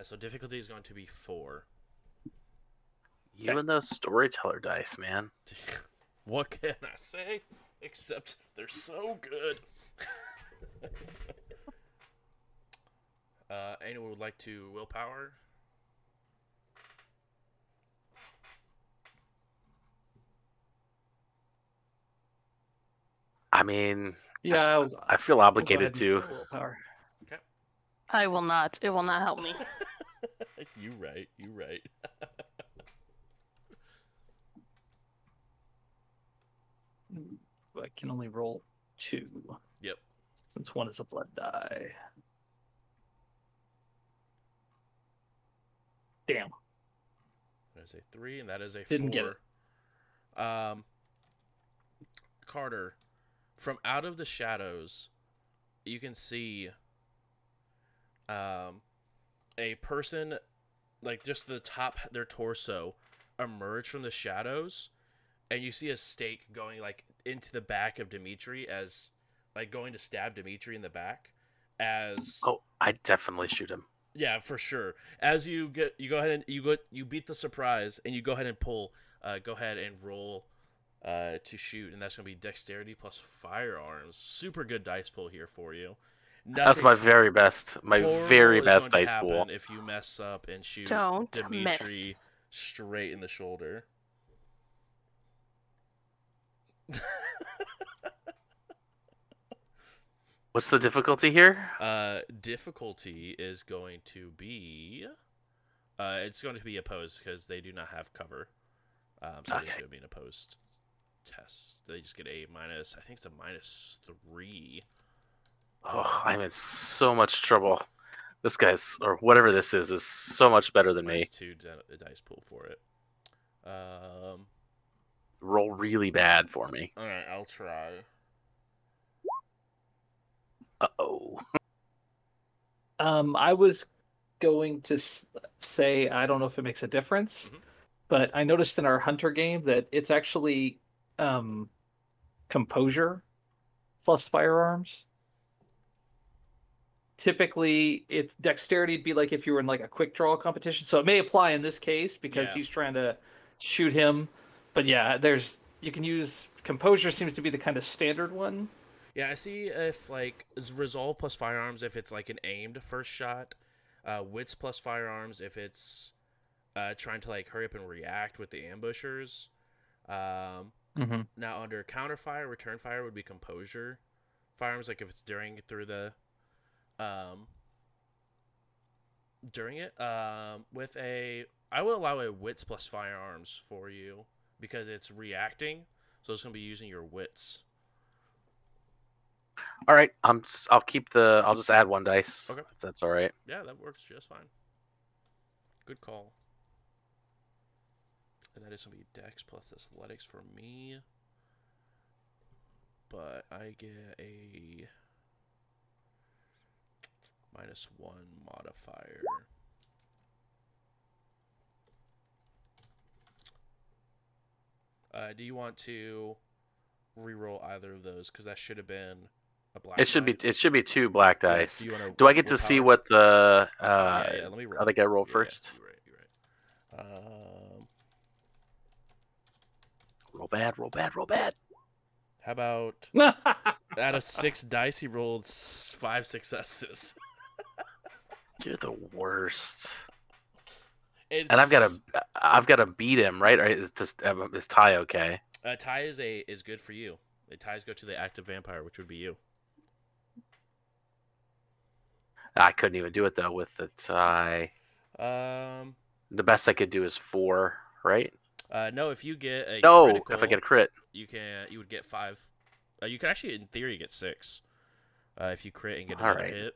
So difficulty is going to be 4. You and those storyteller dice, man. What can I say? Except they're so good. Anyone would like to willpower? I mean, yeah, I feel obligated to. Willpower. Okay. I will not. It will not help me. You right. You right. I can only roll two. Yep. Since one is a blood die. Damn. That is a 3, and that is a 4. Didn't get it. Carter, from out of the shadows, you can see a person, like just the top, their torso, emerge from the shadows, and you see a stake going like into the back of Dimitri, as like going to stab Dimitri in the back. As oh, I definitely shoot him. Yeah, for sure. As you beat the surprise, and you go ahead and pull. Go ahead and roll to shoot, and that's gonna be dexterity plus firearms. Super good dice pull here for you. Nothing. That's my very best. My very best dice pool. If you mess up and shoot Dimitri straight in the shoulder. What's the difficulty here? Difficulty is going to be... it's going to be opposed because they do not have cover. So it's going to be an opposed test. They just get a minus... I think it's a -3. Oh, I'm in so much trouble. This guy's, or whatever this is so much better than me. Two dice pool for it. Roll really bad for me. All right, I'll try. Uh-oh. I was going to say, I don't know if it makes a difference, mm-hmm. but I noticed in our Hunter game that it's actually composure plus firearms. Typically, it's dexterity would be like if you were in like a quick draw competition. So it may apply in this case because he's trying to shoot him. But yeah, you can use composure seems to be the kind of standard one. Yeah, I see if like resolve plus firearms if it's like an aimed first shot, wits plus firearms if it's trying to like hurry up and react with the ambushers. Mm-hmm. Now under counterfire, return fire would be composure firearms like if it's with a, I would allow a wits plus firearms for you because it's reacting, so it's gonna be using your wits. All right, I'll just add one dice. Okay, if that's all right. Yeah, that works just fine. Good call. And that is gonna be Dex plus athletics for me, but I get a -1 modifier. Do you want to reroll either of those? Because that should have been a black. It should be 2 black dice. Do I get to see what the? Let me roll. I think I roll first. Yeah, you're right. Roll bad. How about out of 6 dice, he rolled 5 successes. You're the worst. And I've got to beat him, right? Or is tie okay? Tie is good for you. The ties go to the active vampire, which would be you. I couldn't even do it though with the tie. The best I could do is 4, right? If I get a crit, you would get 5. You could actually, in theory, get 6 if you crit and get another hit.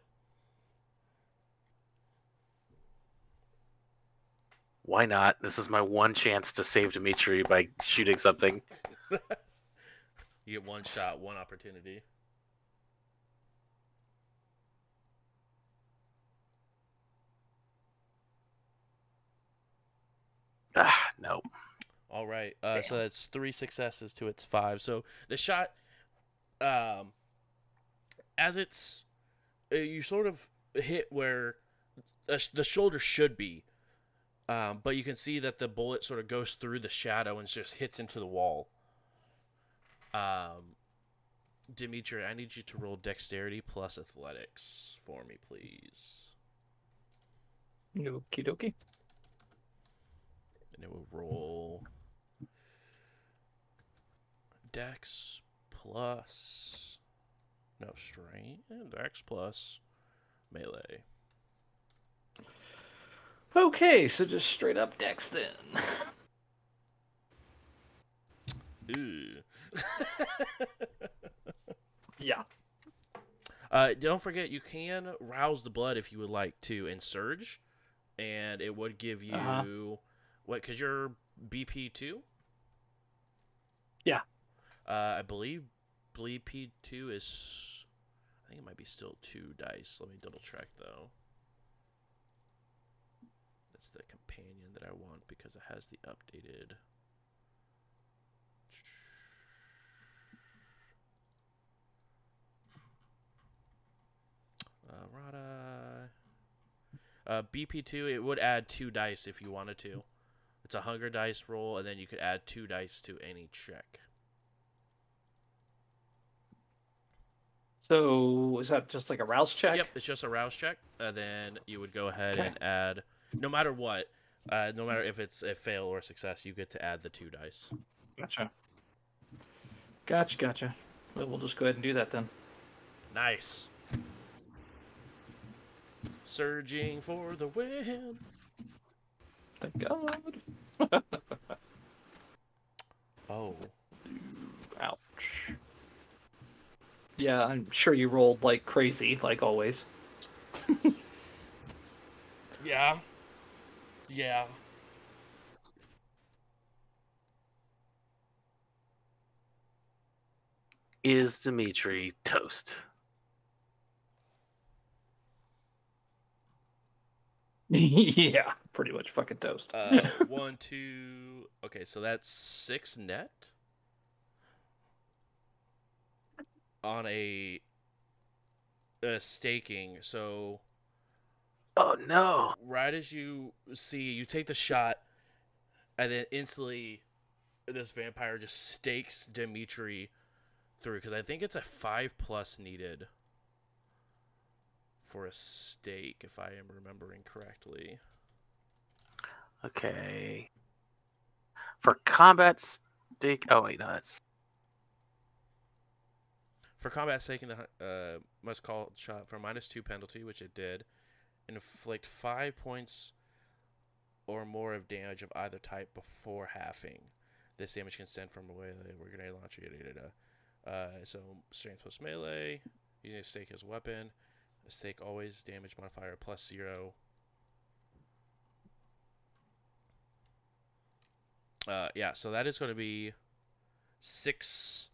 Why not? This is my one chance to save Dimitri by shooting something. You get one shot, one opportunity. Ah, no. All right. So that's 3 successes to its 5. So the shot, as it's, you sort of hit where the shoulder should be. But you can see that the bullet sort of goes through the shadow and just hits into the wall. Dimitri, I need you to roll dexterity plus athletics for me, please. Okie dokie. And it will roll dex plus... No, strength. Dex plus melee. Okay, so just straight up dex then. Ooh. Yeah. Don't forget, you can rouse the blood if you would like to, and surge, and it would give you what? Because you're BP2. Yeah. I believe P2 is. I think it might be still 2 dice. Let me double check though. That's the companion that I want because it has the updated. Rada. BP2, it would add 2 dice if you wanted to. It's a hunger dice roll, and then you could add 2 dice to any check. So is that just like a rouse check? Yep, it's just a rouse check. Then you would go ahead and add, no matter what, no matter if it's a fail or success, you get to add the 2 dice. Gotcha. Gotcha. We'll just go ahead and do that then. Nice. Surging for the win. Thank God. Oh. Ouch. Yeah, I'm sure you rolled like crazy, like always. Yeah. Is Dimitri toast? Yeah, pretty much fucking toast. 1, 2. Okay, so that's 6 net on a staking. So, oh no! Right as you see, you take the shot, and then instantly, this vampire just stakes Dimitri through because I think it's a 5+ needed. For a stake, if I am remembering correctly. Okay. For combat stake. Oh wait, no, that's. For combat staking, the must call shot for -2 penalty, which it did, inflict 5 points or more of damage of either type before halving. This damage can stem from a melee or grenade launcher. So strength plus melee, using a stake as a weapon. Stake always damage modifier +0. Yeah, so that is going to be 6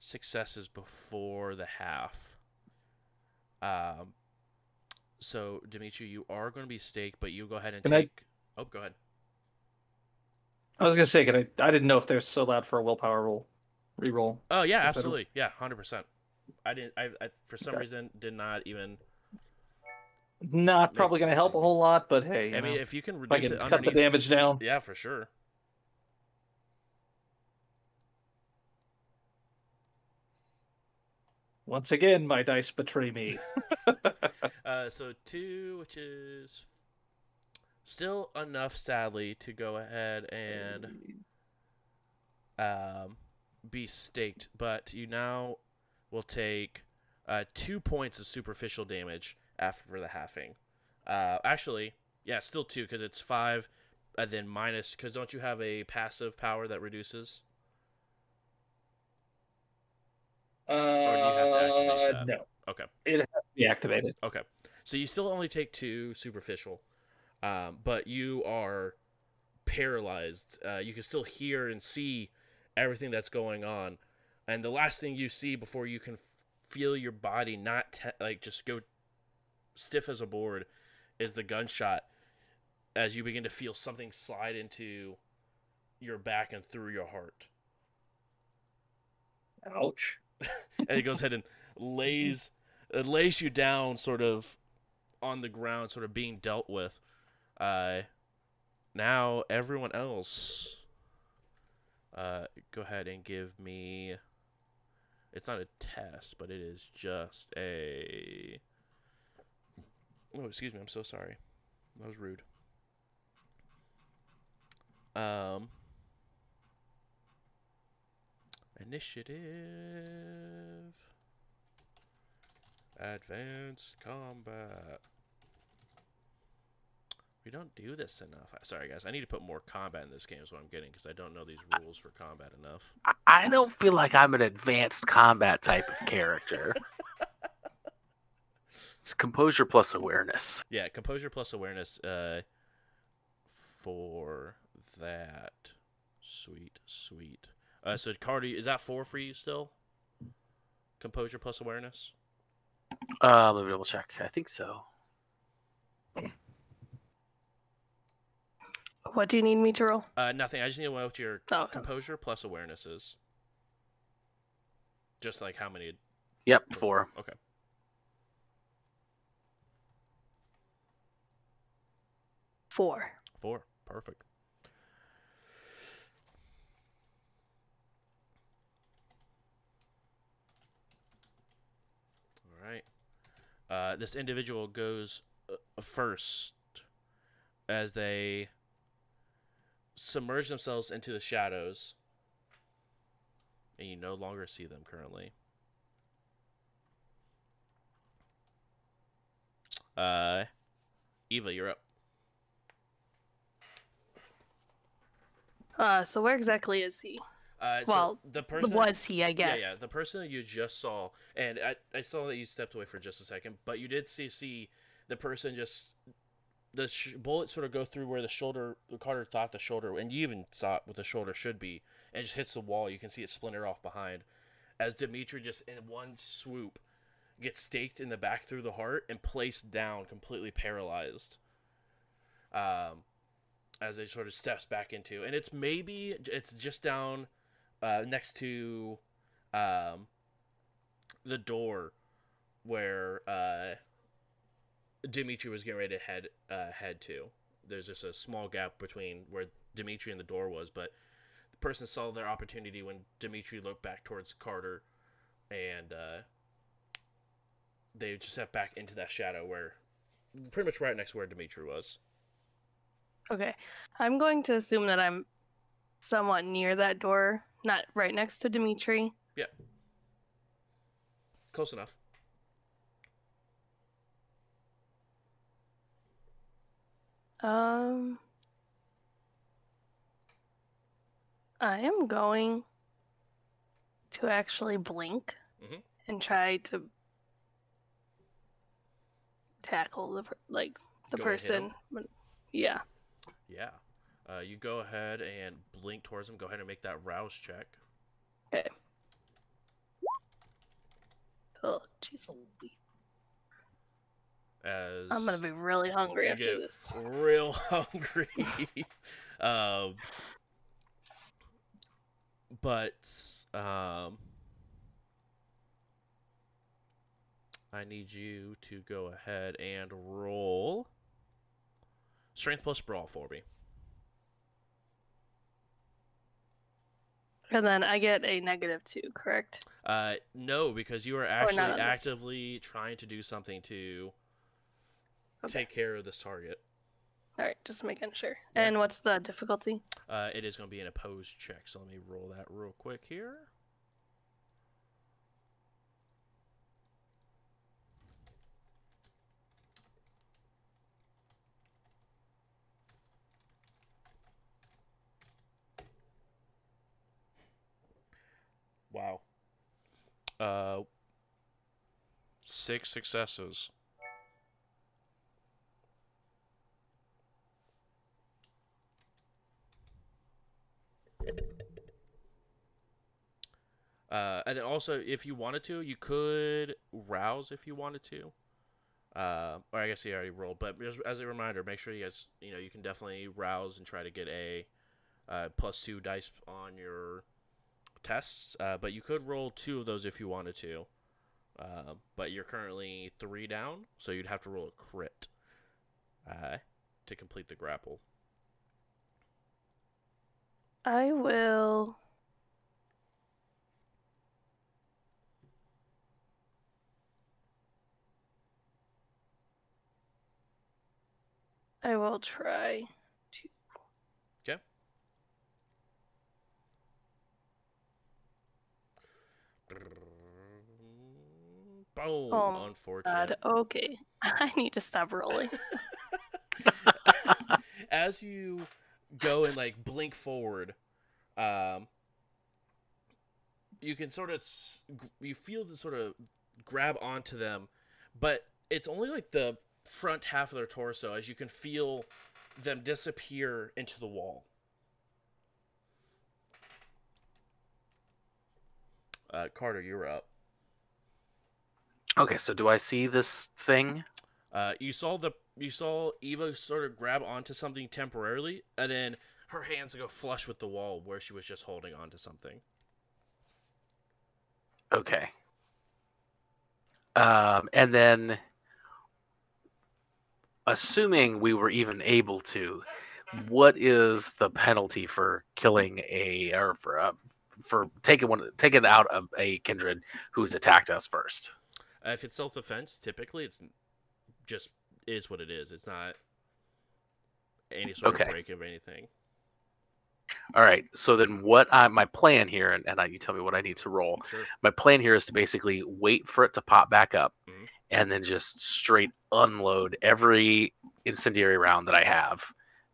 successes before the half. So Dimitri, you are going to be staked, but you go ahead and Oh, go ahead. I was going to say, I didn't know if they're so loud for a willpower roll, reroll. Oh yeah, absolutely, yeah, 100%. I for some reason did not even. Not probably going to help a whole lot, but hey. I mean, if you can reduce it, cut the damage down. Yeah, for sure. Once again, my dice betray me. So 2, which is still enough, sadly, to go ahead and be staked, but you now. Will take 2 points of superficial damage after the halving. Actually, yeah, still 2 because it's 5 and then minus because don't you have a passive power that reduces? Or do you have to activate that? No. Okay. It has to be activated. Okay. So you still only take 2 superficial, but you are paralyzed. You can still hear and see everything that's going on. And the last thing you see before you can feel your body not just go stiff as a board is the gunshot as you begin to feel something slide into your back and through your heart. Ouch. And it goes ahead and lays you down sort of on the ground, sort of being dealt with. Now everyone else, go ahead and give me... It's not a test, but it is just a... Oh, excuse me. I'm so sorry. That was rude. Initiative. Advanced combat. We don't do this enough. Sorry, guys. I need to put more combat in this game is what I'm getting, because I don't know these rules for combat enough. I don't feel like I'm an advanced combat type of character. It's composure plus awareness. Yeah, composure plus awareness for that. Sweet, sweet. So, Carter, is that 4 for you still? Composure plus awareness? Let me double check. I think so. What do you need me to roll? Nothing. I just need to know what your composure plus awareness is. Just like how many? Yep, 4. Okay. Four. Perfect. All right. This individual goes first as they submerge themselves into the shadows, and you no longer see them currently. Eva, you're up. So where exactly is he? Well, so the person was he, I guess. Yeah, the person that you just saw, and I saw that you stepped away for just a second, but you did see the person just the bullet sort of go through where the shoulder. Carter thought the shoulder, and you even saw what the shoulder should be, and it just hits the wall. You can see it splinter off behind, as Dimitri just in one swoop gets staked in the back through the heart and placed down, completely paralyzed. As it sort of steps back into, and it's just down next to the door where Dimitri was getting ready to head to. There's just a small gap between where Dimitri and the door was, but the person saw their opportunity when Dimitri looked back towards Carter, and they just stepped back into that shadow where pretty much right next to where Dimitri was. Okay, I'm going to assume that I'm somewhat near that door, not right next to Dimitri. Yeah. Close enough. I am going to actually blink and try to tackle the person. Yeah. Yeah. You go ahead and blink towards him. Go ahead and make that rouse check. Okay. Oh, jeez. I'm going to be really hungry after this. Real hungry. But I need you to go ahead and roll Strength plus Brawl for me. And then I get a -2, correct? No, because you are actually actively trying to do something to take care of this target. All right, just making sure. Yeah. And what's the difficulty? It is going to be an opposed check, so let me roll that real quick here. Wow. 6 successes. And then also, if you wanted to, you could rouse if you wanted to. Or I guess he already rolled, but just as a reminder, make sure you guys, you can definitely rouse and try to get a +2 dice on your tests, but you could roll 2 of those if you wanted to, but you're currently 3 down, so you'd have to roll a crit to complete the grapple. I will try to. Okay. Boom. Oh, unfortunate. God. Okay. I need to stop rolling. as you go and like blink forward, you can sort of, you feel the sort of grab onto them, but it's only like the front half of their torso, as you can feel them disappear into the wall. Carter, you're up. Okay, so do I see this thing? You saw Eva sort of grab onto something temporarily, and then her hands go flush with the wall where she was just holding onto something. Okay. And then, assuming we were even able to, what is the penalty for killing taking out of a kindred who's attacked us first? If it's self-defense, typically it's just is what it is. It's not any sort of break of anything. All right. So then what my plan here, and you tell me what I need to roll. Sure. My plan here is to basically wait for it to pop back up, mm-hmm. and then just straight unload every incendiary round that I have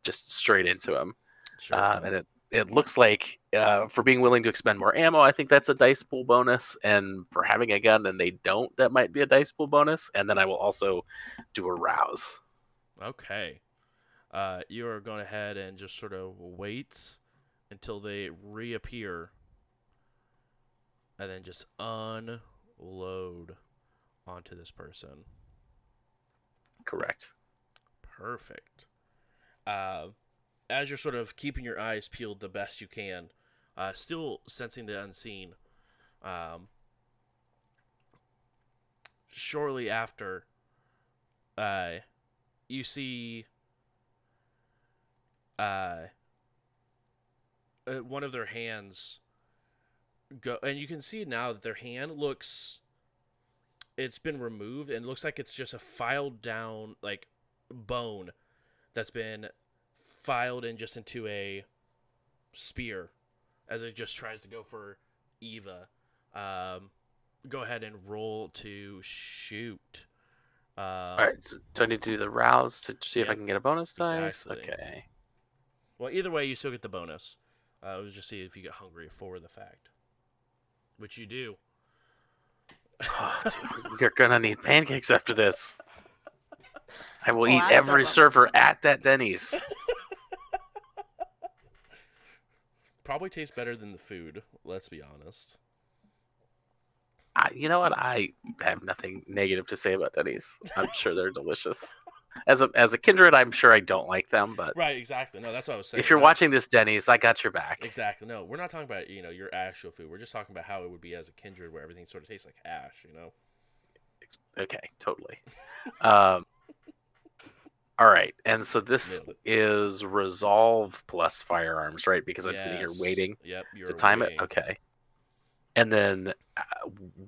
just straight into him. Sure. And it looks like for being willing to expend more ammo, I think that's a dice pool bonus. And for having a gun and they don't, that might be a dice pool bonus. And then I will also do a rouse. Okay. You are going ahead and just sort of wait until they reappear. And then just unload onto this person. Correct. Perfect. As you're sort of keeping your eyes peeled the best you can, still sensing the unseen, shortly after, you see one of their hands go, and you can see now that their hand looks, it's been removed, and it looks like it's just a filed down, like, bone that's been filed in just into a spear as it just tries to go for Eva. Go ahead and roll to shoot. All right, so do I need to do the rouse to see if I can get a bonus dice? Exactly. Okay. Well, either way, you still get the bonus. We'll just see if you get hungry for the fact, which you do. Oh, dude, we're gonna need pancakes after this. I will eat every server at that Denny's. Probably tastes better than the food, let's be honest. You know what? I have nothing negative to say about Denny's. I'm sure they're delicious. As a kindred, I'm sure I don't like them, but right, exactly. No, that's what I was saying. If you're watching this, Denny's, I got your back. Exactly. No, we're not talking about, your actual food. We're just talking about how it would be as a kindred where everything sort of tastes like ash, Okay, totally. All right, and so this is resolve plus firearms, right? Because I'm sitting here waiting to time it. Okay. And then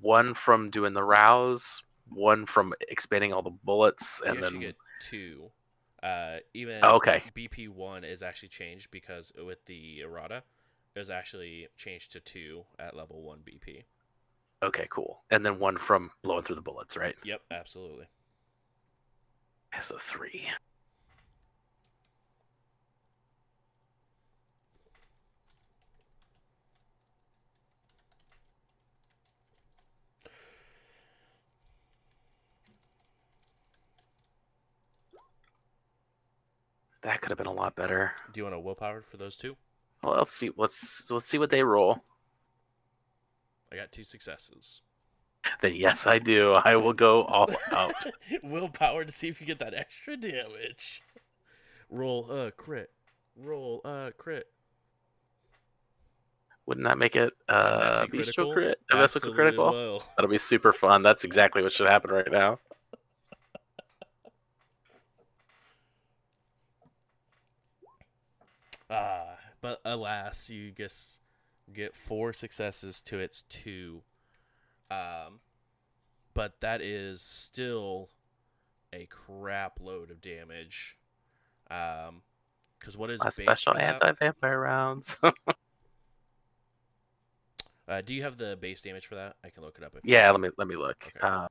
one from doing the rouse, one from expanding all the bullets, and then you get two. BP1 is actually changed because with the errata, it was actually changed to 2 at level 1 BP. Okay, cool. And then one from blowing through the bullets, right? Yep, absolutely. So 3. That could have been a lot better. Do you want a willpower for those two? Well, let's see. Let's see what they roll. I got 2 successes. Then yes, I do. I will go all out. Willpower to see if you get that extra damage. Roll a crit. Wouldn't that make it a bestial crit? A bestial critical? Will. That'll be super fun. That's exactly what should happen right now. But alas, you just get 4 successes to its 2. But that is still a crap load of damage. Because what is special anti-vampire rounds? Do you have the base damage for that? I can look it up. Let me look. Okay. I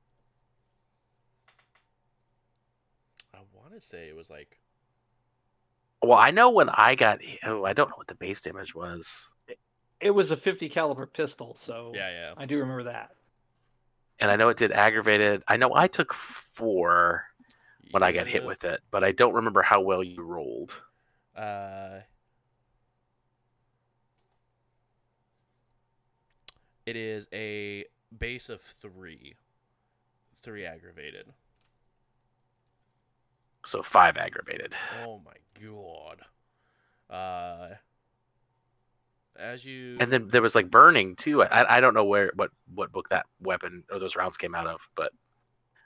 want to say it was like Well, I know when I got... Oh, I don't know what the base damage was. It was a 50 caliber pistol, so yeah. I do remember that. And I know it did aggravated. I know I took 4 when I got hit with it, but I don't remember how well you rolled. It is a base of 3. 3 aggravated. So 5 aggravated. Oh my god. As you... And then there was like burning too. I don't know what book that weapon or those rounds came out of, but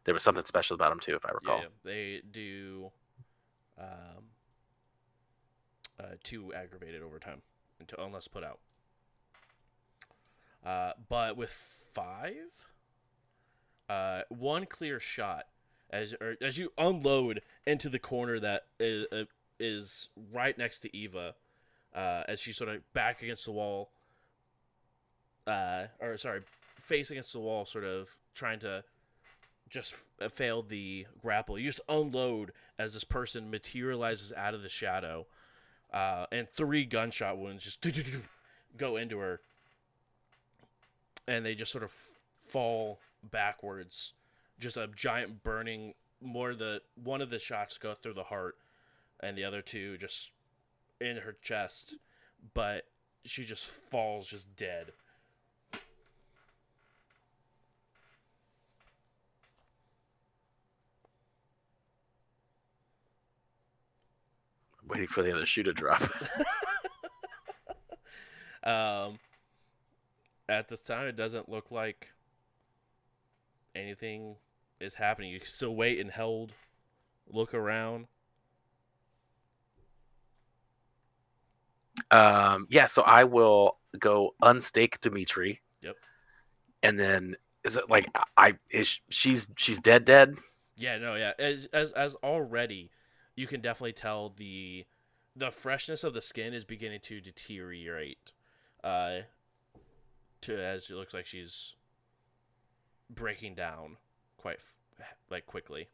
there was something special about them too, if I recall. Yeah, they do 2 aggravated over time unless put out. But with 5, 1 clear shot as you unload into the corner that is right next to Eva. As she's sort of back against the wall, face against the wall, sort of trying to just fail the grapple. You just unload as this person materializes out of the shadow, and 3 gunshot wounds just go into her, and they just sort of fall backwards. Just a giant burning. One of the shots go through the heart, and the other 2 just in her chest, but she just falls just dead. I'm waiting for the other shoe to drop. At this time, it doesn't look like anything is happening. You can still wait and hold, look around. So I will go unstake Dimitri. Yep. And then is it like she's dead? Yeah, no, yeah. As already, you can definitely tell the freshness of the skin is beginning to deteriorate. As it looks like she's breaking down quite quickly.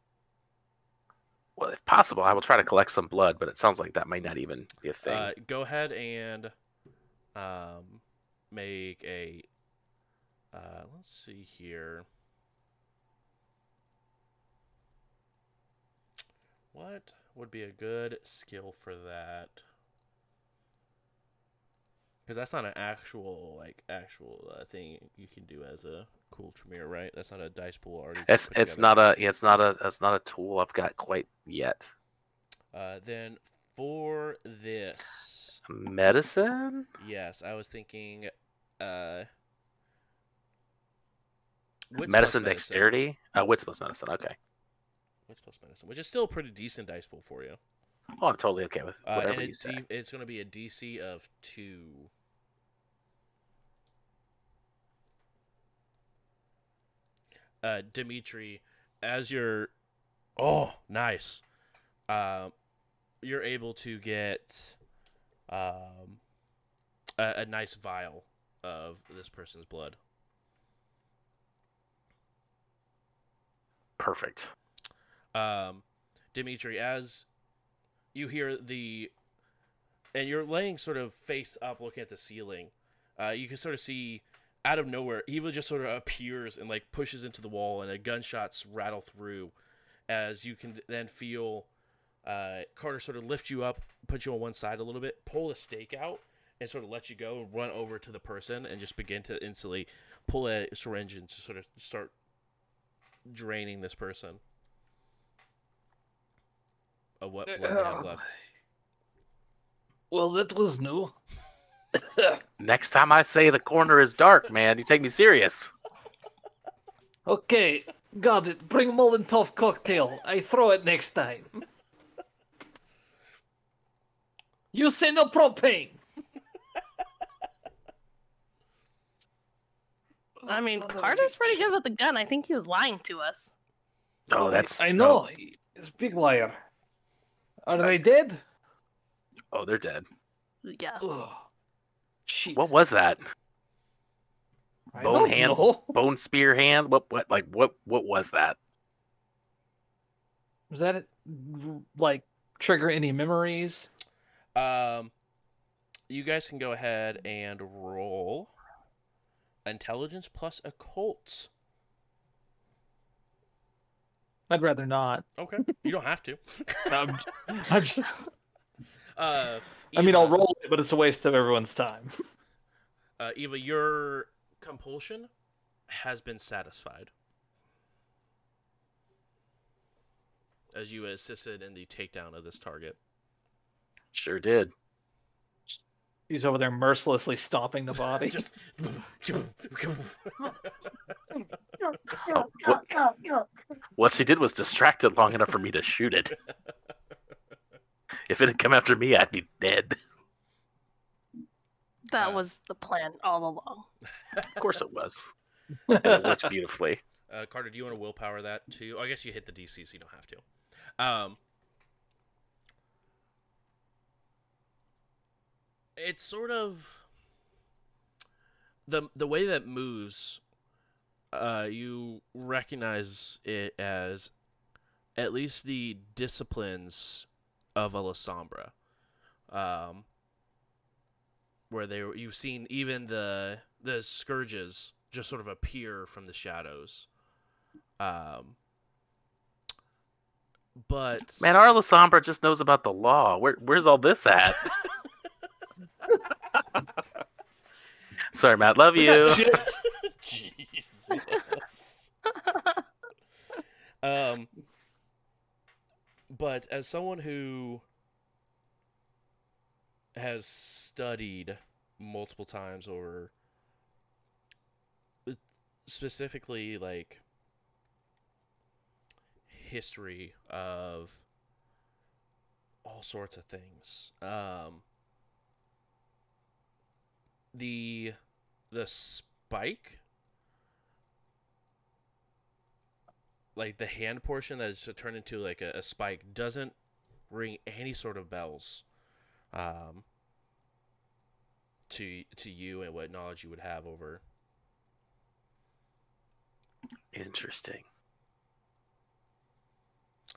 Well, if possible, I will try to collect some blood, but it sounds like that might not even be a thing. Go ahead and make a... let's see here. What would be a good skill for that? Because that's not an actual thing you can do as a cool Tremere, right? That's not a dice pool already. It's not a tool I've got quite yet. Then for this medicine. Yes, I was thinking. Medicine dexterity. Wits plus medicine. Okay. Wits plus medicine, which is still a pretty decent dice pool for you. Oh, I'm totally okay with whatever you say. It's going to be a DC of 2. Dimitri, as you're... Oh, nice. You're able to get a nice vial of this person's blood. Perfect. Dimitri, as... You hear and you're laying sort of face up looking at the ceiling. You can sort of see out of nowhere, Eva just sort of appears and like pushes into the wall and a gunshots rattle through as you can then feel Carter sort of lift you up, put you on one side a little bit, pull the stake out and sort of let you go and run over to the person and just begin to instantly pull a syringe and just sort of start draining this person. What blood you have left. Well, that was new. Next time I say the corner is dark, man, you take me serious. Okay, got it. Bring Molotov cocktail. I throw it next time. You say no propane. I mean, Carter's pretty good with the gun. I think he was lying to us. Oh, that's... I know. He's a big liar. Are they dead? Oh, they're dead. Yeah. Oh, what was that? Bone spear hand? What was that? Was that like trigger any memories? You guys can go ahead and roll intelligence plus occult. I'd rather not. Okay, you don't have to. I'm just. Eva, I mean, I'll roll it, but it's a waste of everyone's time. Eva, your compulsion has been satisfied as you assisted in the takedown of this target. Sure did. He's over there mercilessly stomping the body. Just... What she did was distracted long enough for me to shoot it. If it had come after me, I'd be dead. That was the plan all along. Of course it was. It worked beautifully. Carter, do you want to willpower that too? Oh, I guess you hit the DC, so you don't have to. It's sort of the way that moves. You recognize it as at least the disciplines of a Lasombra, where you've seen even the scourges just sort of appear from the shadows. But man, our Lasombra just knows about the law. Where's all this at? Sorry, Matt. Love you. Jesus. But as someone who has studied multiple times, or specifically like history of all sorts of things, the spike, like the hand portion that is turned into like a spike, doesn't ring any sort of bells to you and what knowledge you would have over. Interesting.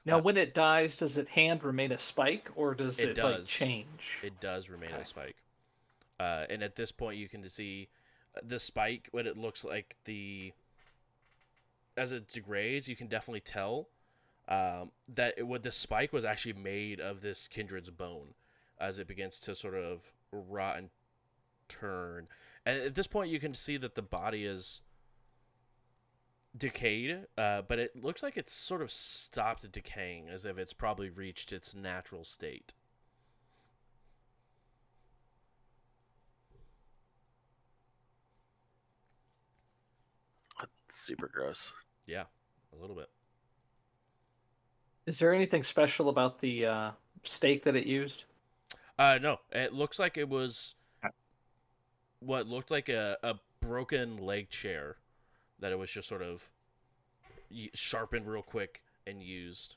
Now, when it dies, does it hand remain a spike, or does it like change? It does remain a spike. And at this point, you can see the spike, what it looks like, as it degrades, you can definitely tell that the spike was actually made of this kindred's bone as it begins to sort of rot and turn. And at this point, you can see that the body is decayed, but it looks like it's sort of stopped decaying, as if it's probably reached its natural state. Super gross. Yeah, a little bit. Is there anything special about the stake that it used? No, it looks like it was what looked like a broken leg chair that it was just sort of sharpened real quick and used.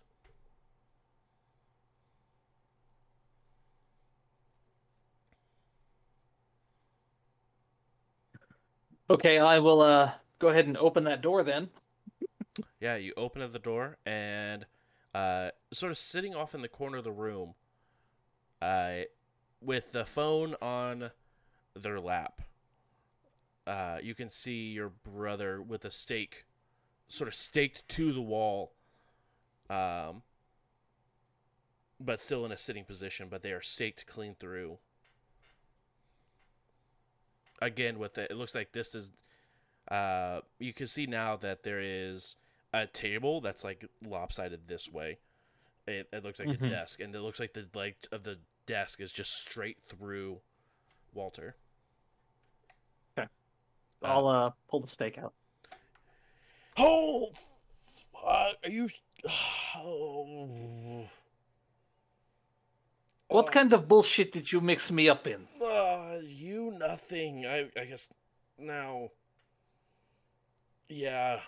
Okay, I will... go ahead and open that door then. Yeah, you open the door, and sort of sitting off in the corner of the room, with the phone on their lap, you can see your brother with a stake, sort of staked to the wall, but still in a sitting position, but they are staked clean through. Again, it looks like this is... you can see now that there is a table that's like lopsided this way. It looks like a desk, and it looks like the leg of the desk is just straight through Walter. Okay, I'll pull the stake out. Oh, are you? Oh. What kind of bullshit did you mix me up in? You nothing. I guess now. Yeah.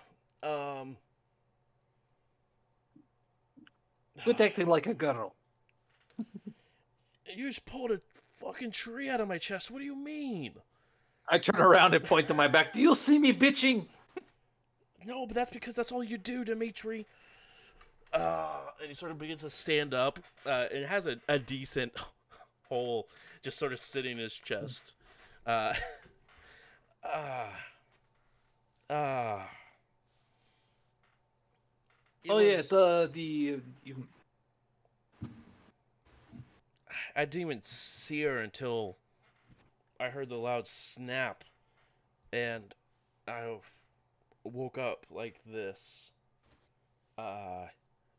Quit acting like a girl. You just pulled a fucking tree out of my chest. What do you mean? I turn around and point to my back. Do you see me bitching? No, but that's because that's all you do, Dimitri. And he sort of begins to stand up, and has a decent hole just sort of sitting in his chest. I didn't even see her until I heard the loud snap, and I woke up like this.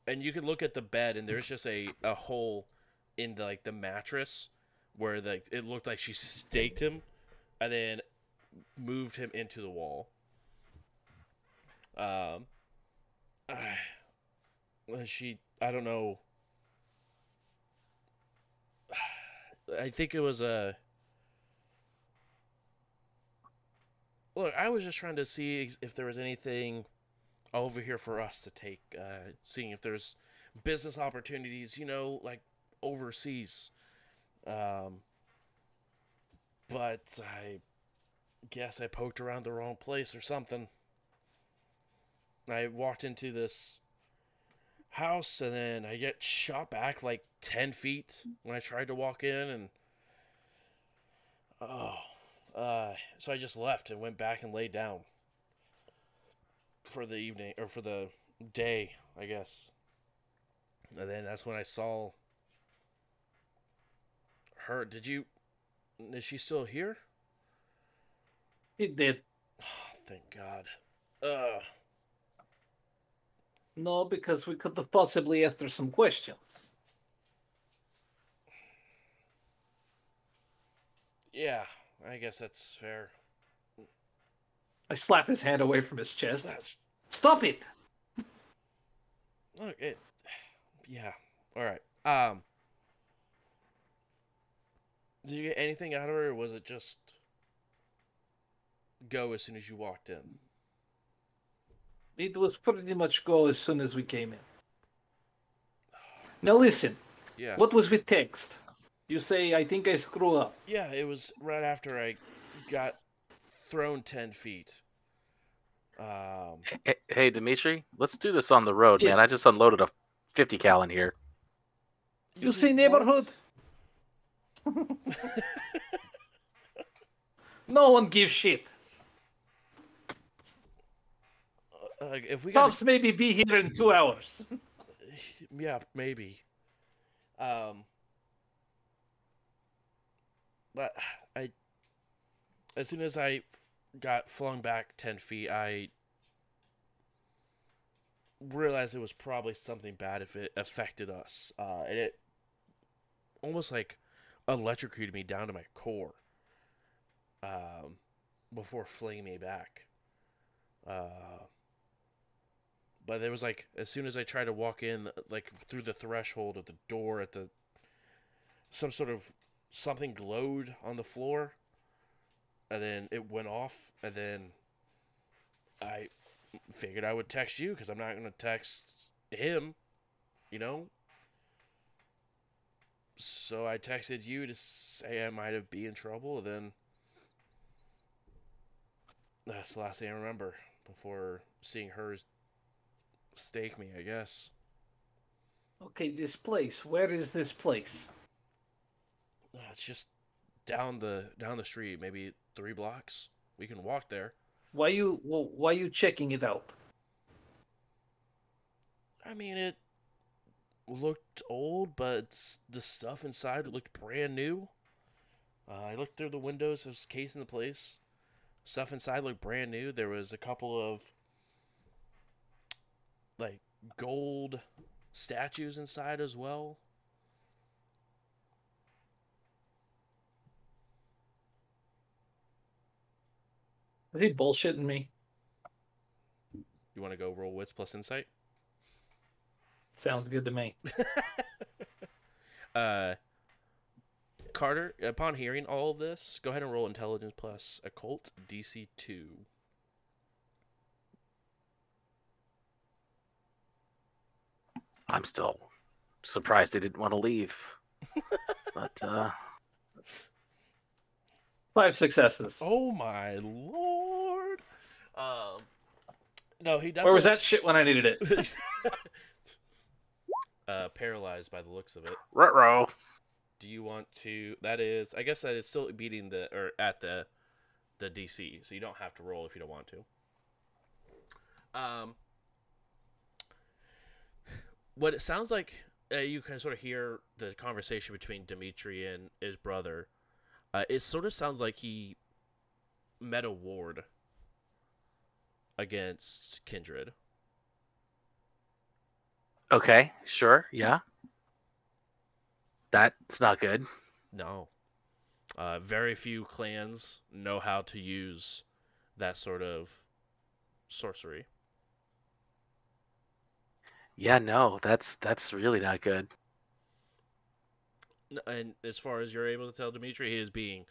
And you can look at the bed, and there's just a hole in the mattress where it looked like she staked him and then moved him into the wall. I don't know. I think it was a... Look, I was just trying to see if there was anything over here for us to take, seeing if there's business opportunities, overseas. But I guess I poked around the wrong place or something. I walked into this house, and then I get shot back 10 feet when I tried to walk in, and so I just left and went back and laid down for the evening, or for the day, I guess. And then that's when I saw her. Is she still here? It did. Oh, thank God. No, because we could have possibly asked her some questions. Yeah, I guess that's fair. I slap his hand away from his chest. Stop it! Look, yeah, alright. Did you get anything out of her, or was it just go as soon as you walked in? It was pretty much go as soon as we came in. Now listen, yeah. What was with text? You say, I think I screw up. Yeah, it was right after I got thrown 10 feet. Hey, Dimitri, let's do this on the road, yes. Man. I just unloaded a 50 cal in here. You say neighborhood? No one gives shit. If we cops maybe be here in 2 hours. Yeah, maybe. But as soon as I got flung back 10 feet, I realized it was probably something bad if it affected us. And it almost electrocuted me down to my core before flinging me back. But there was as soon as I tried to walk in, through the threshold of the door at the, some sort of, something glowed on the floor, and then it went off, and then I figured I would text you, because I'm not going to text him, So I texted you to say I might have been in trouble, and then that's the last thing I remember before seeing her stake me, I guess. Okay, this place. Where is this place? It's just down the street, maybe 3 blocks. We can walk there. Why you checking it out? I mean, it looked old, but the stuff inside looked brand new. I looked through the windows. It was casing the place. Stuff inside looked brand new. There was a couple of gold statues inside as well. Are they bullshitting me? You want to go roll wits plus insight? Sounds good to me. Carter, upon hearing all of this, go ahead and roll intelligence plus occult DC 2. I'm still surprised they didn't want to leave. But, 5 successes. Oh my lord! No, he definitely. Where was that shit when I needed it? Paralyzed by the looks of it. Ruh-roh. Do you want to? That is, I guess that is still beating the or at the DC, so you don't have to roll if you don't want to. What it sounds like, you can sort of hear the conversation between Dimitri and his brother. It sort of sounds like he met a ward against Kindred. Okay, sure, yeah. That's not good. No. Very few clans know how to use that sort of sorcery. Yeah, no, that's really not good. And as far as you're able to tell, Dimitri, he is being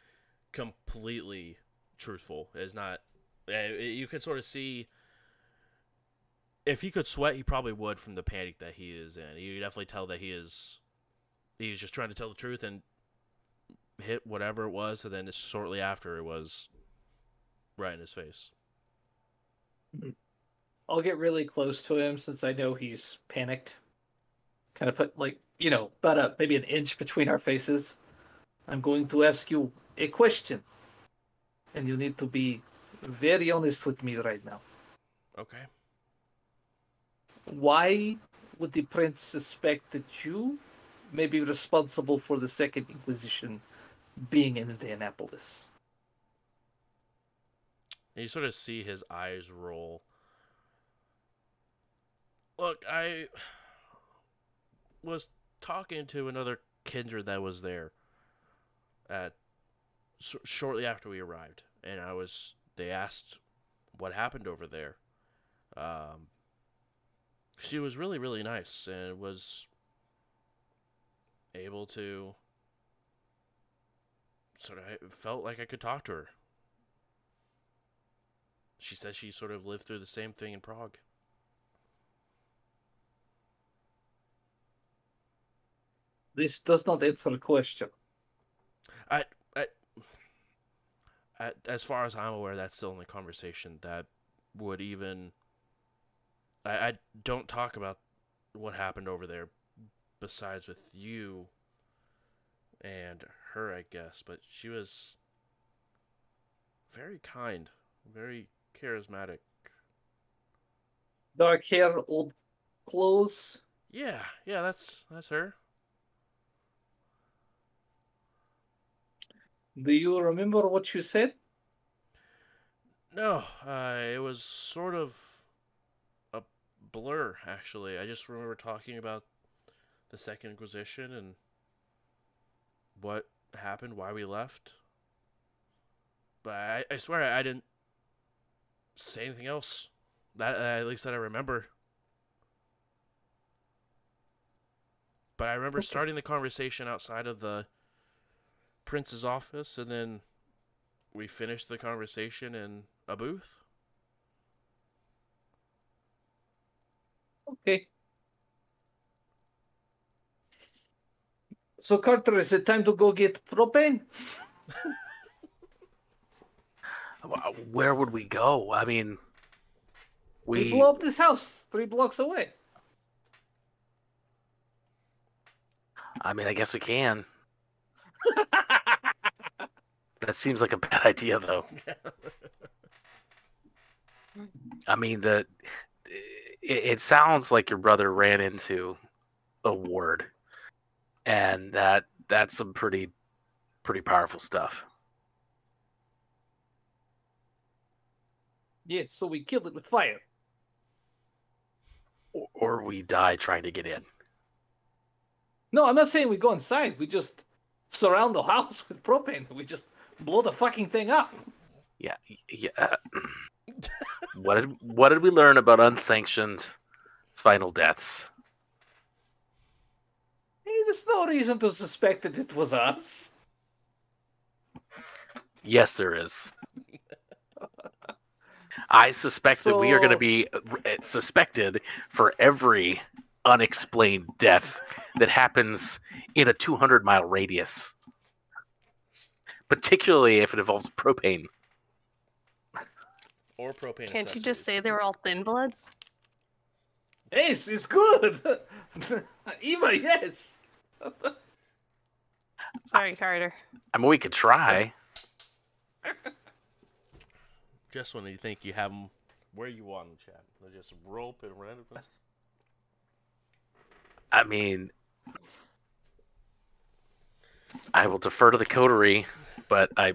completely truthful. It's not. You can sort of see. If he could sweat, he probably would from the panic that he is in. You definitely tell that he is. He's just trying to tell the truth and hit whatever it was, and then it's shortly after it was right in his face. I'll get really close to him since I know he's panicked. Kind of put, like, you know, about maybe an inch between our faces. I'm going to ask you a question, and you need to be very honest with me right now. Okay. Why would the prince suspect that you may be responsible for the Second Inquisition being in Indianapolis? And you sort of see his eyes roll. Look, I was talking to another kindred that was there shortly after we arrived, and they asked what happened over there. She was really, really nice and was able to sort of felt like I could talk to her. She said she sort of lived through the same thing in Prague. This does not answer the question. I as far as I'm aware, that's the only conversation that would even. I don't talk about what happened over there. Besides with you and her, I guess, but she was very kind, very charismatic. Dark hair, old clothes. Yeah, that's her. Do you remember what you said? No, it was sort of a blur, actually. I just remember talking about the Second Inquisition and what happened, why we left. But I swear I didn't say anything else. That at least that I remember. But I remember starting the conversation outside of the prince's office, and then we finished the conversation in a booth. Okay. So, Carter, is it time to go get propane? Where would we go? I mean, we blew up this house 3 blocks away. I mean, I guess we can. That seems like a bad idea, though. I mean, it sounds like your brother ran into a ward. And that's some pretty powerful stuff. Yes, so we killed it with fire. Or we die trying to get in. No, I'm not saying we go inside. We just surround the house with propane. We just blow the fucking thing up. Yeah. What did we learn about unsanctioned final deaths? There's no reason to suspect that it was us. Yes, there is. I suspect that we are going to be suspected for every unexplained death that happens in a 200-mile radius. Particularly if it involves propane. Or propane. Can't you just say they were all thin bloods? Yes, it's good! Eva, yes! Sorry, Carter. I mean, we could try. Just when you think you have them where you want them, Chad. They just rope and run. I mean, I will defer to the coterie, but I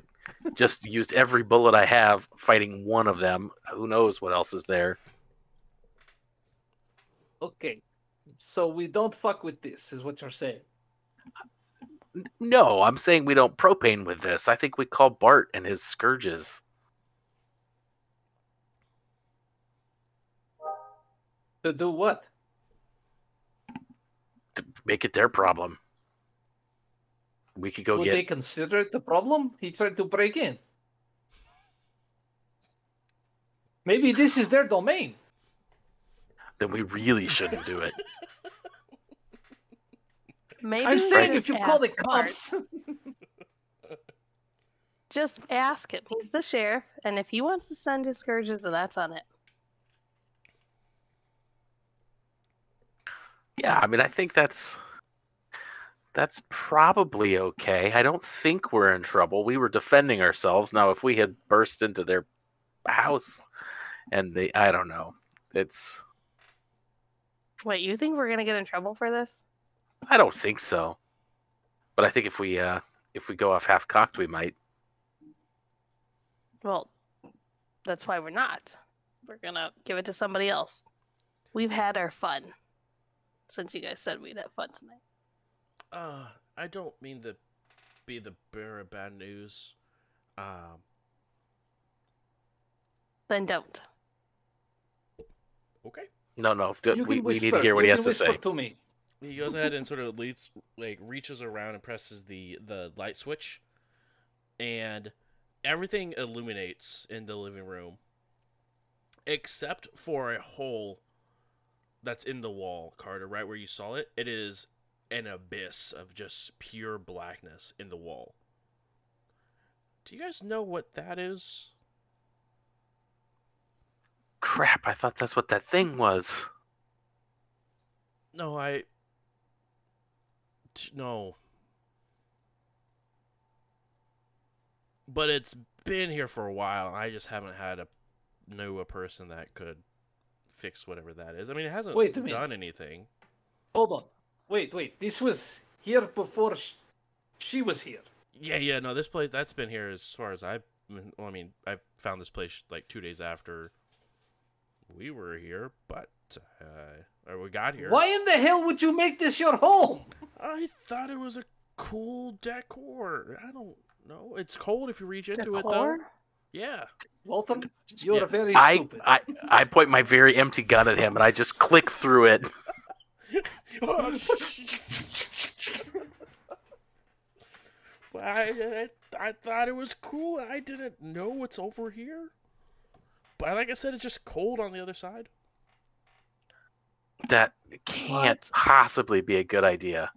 just used every bullet I have fighting one of them. Who knows what else is there? Okay, so we don't fuck with this, is what you're saying. No, I'm saying we don't propane with this. I think we call Bart and his scourges. To do what? To make it their problem. We could go get... Would they consider it the problem? He tried to break in. Maybe this is their domain. Then we really shouldn't do it. Maybe I'm saying if you call the cops... Just ask him. He's the sheriff, and if he wants to send his scourges, that's on it. Yeah, I mean, I think that's probably okay. I don't think we're in trouble. We were defending ourselves. Now, if we had burst into their house and they... I don't know. It's... Wait, you think we're going to get in trouble for this? I don't think so. But I think if we go off half-cocked, we might. Well, that's why we're not. We're going to give it to somebody else. We've had our fun. Since you guys said we'd have fun tonight. I don't mean to be the bearer of bad news. Then don't. Okay. No. We need to hear what he has to say. To me. He goes ahead and sort of reaches around and presses the light switch. And everything illuminates in the living room. Except for a hole that's in the wall, Carter, right where you saw it. It is an abyss of just pure blackness in the wall. Do you guys know what that is? Crap, I thought that's what that thing was. No. But it's been here for a while, and I just haven't had a person that could fix whatever that is. I mean, it hasn't done anything. Hold on. Wait. This was here before she was here. Yeah. No, this place that's been here as far as I found this place like 2 days after we were here, but or we got here. Why in the hell would you make this your home? I thought it was a cool decor. I don't know. It's cold if you reach into it though. Yeah. Walter, you're very stupid. I point my very empty gun at him, and I just click through it. Well, I thought it was cool. I didn't know what's over here. But like I said, it's just cold on the other side. That can't possibly be a good idea.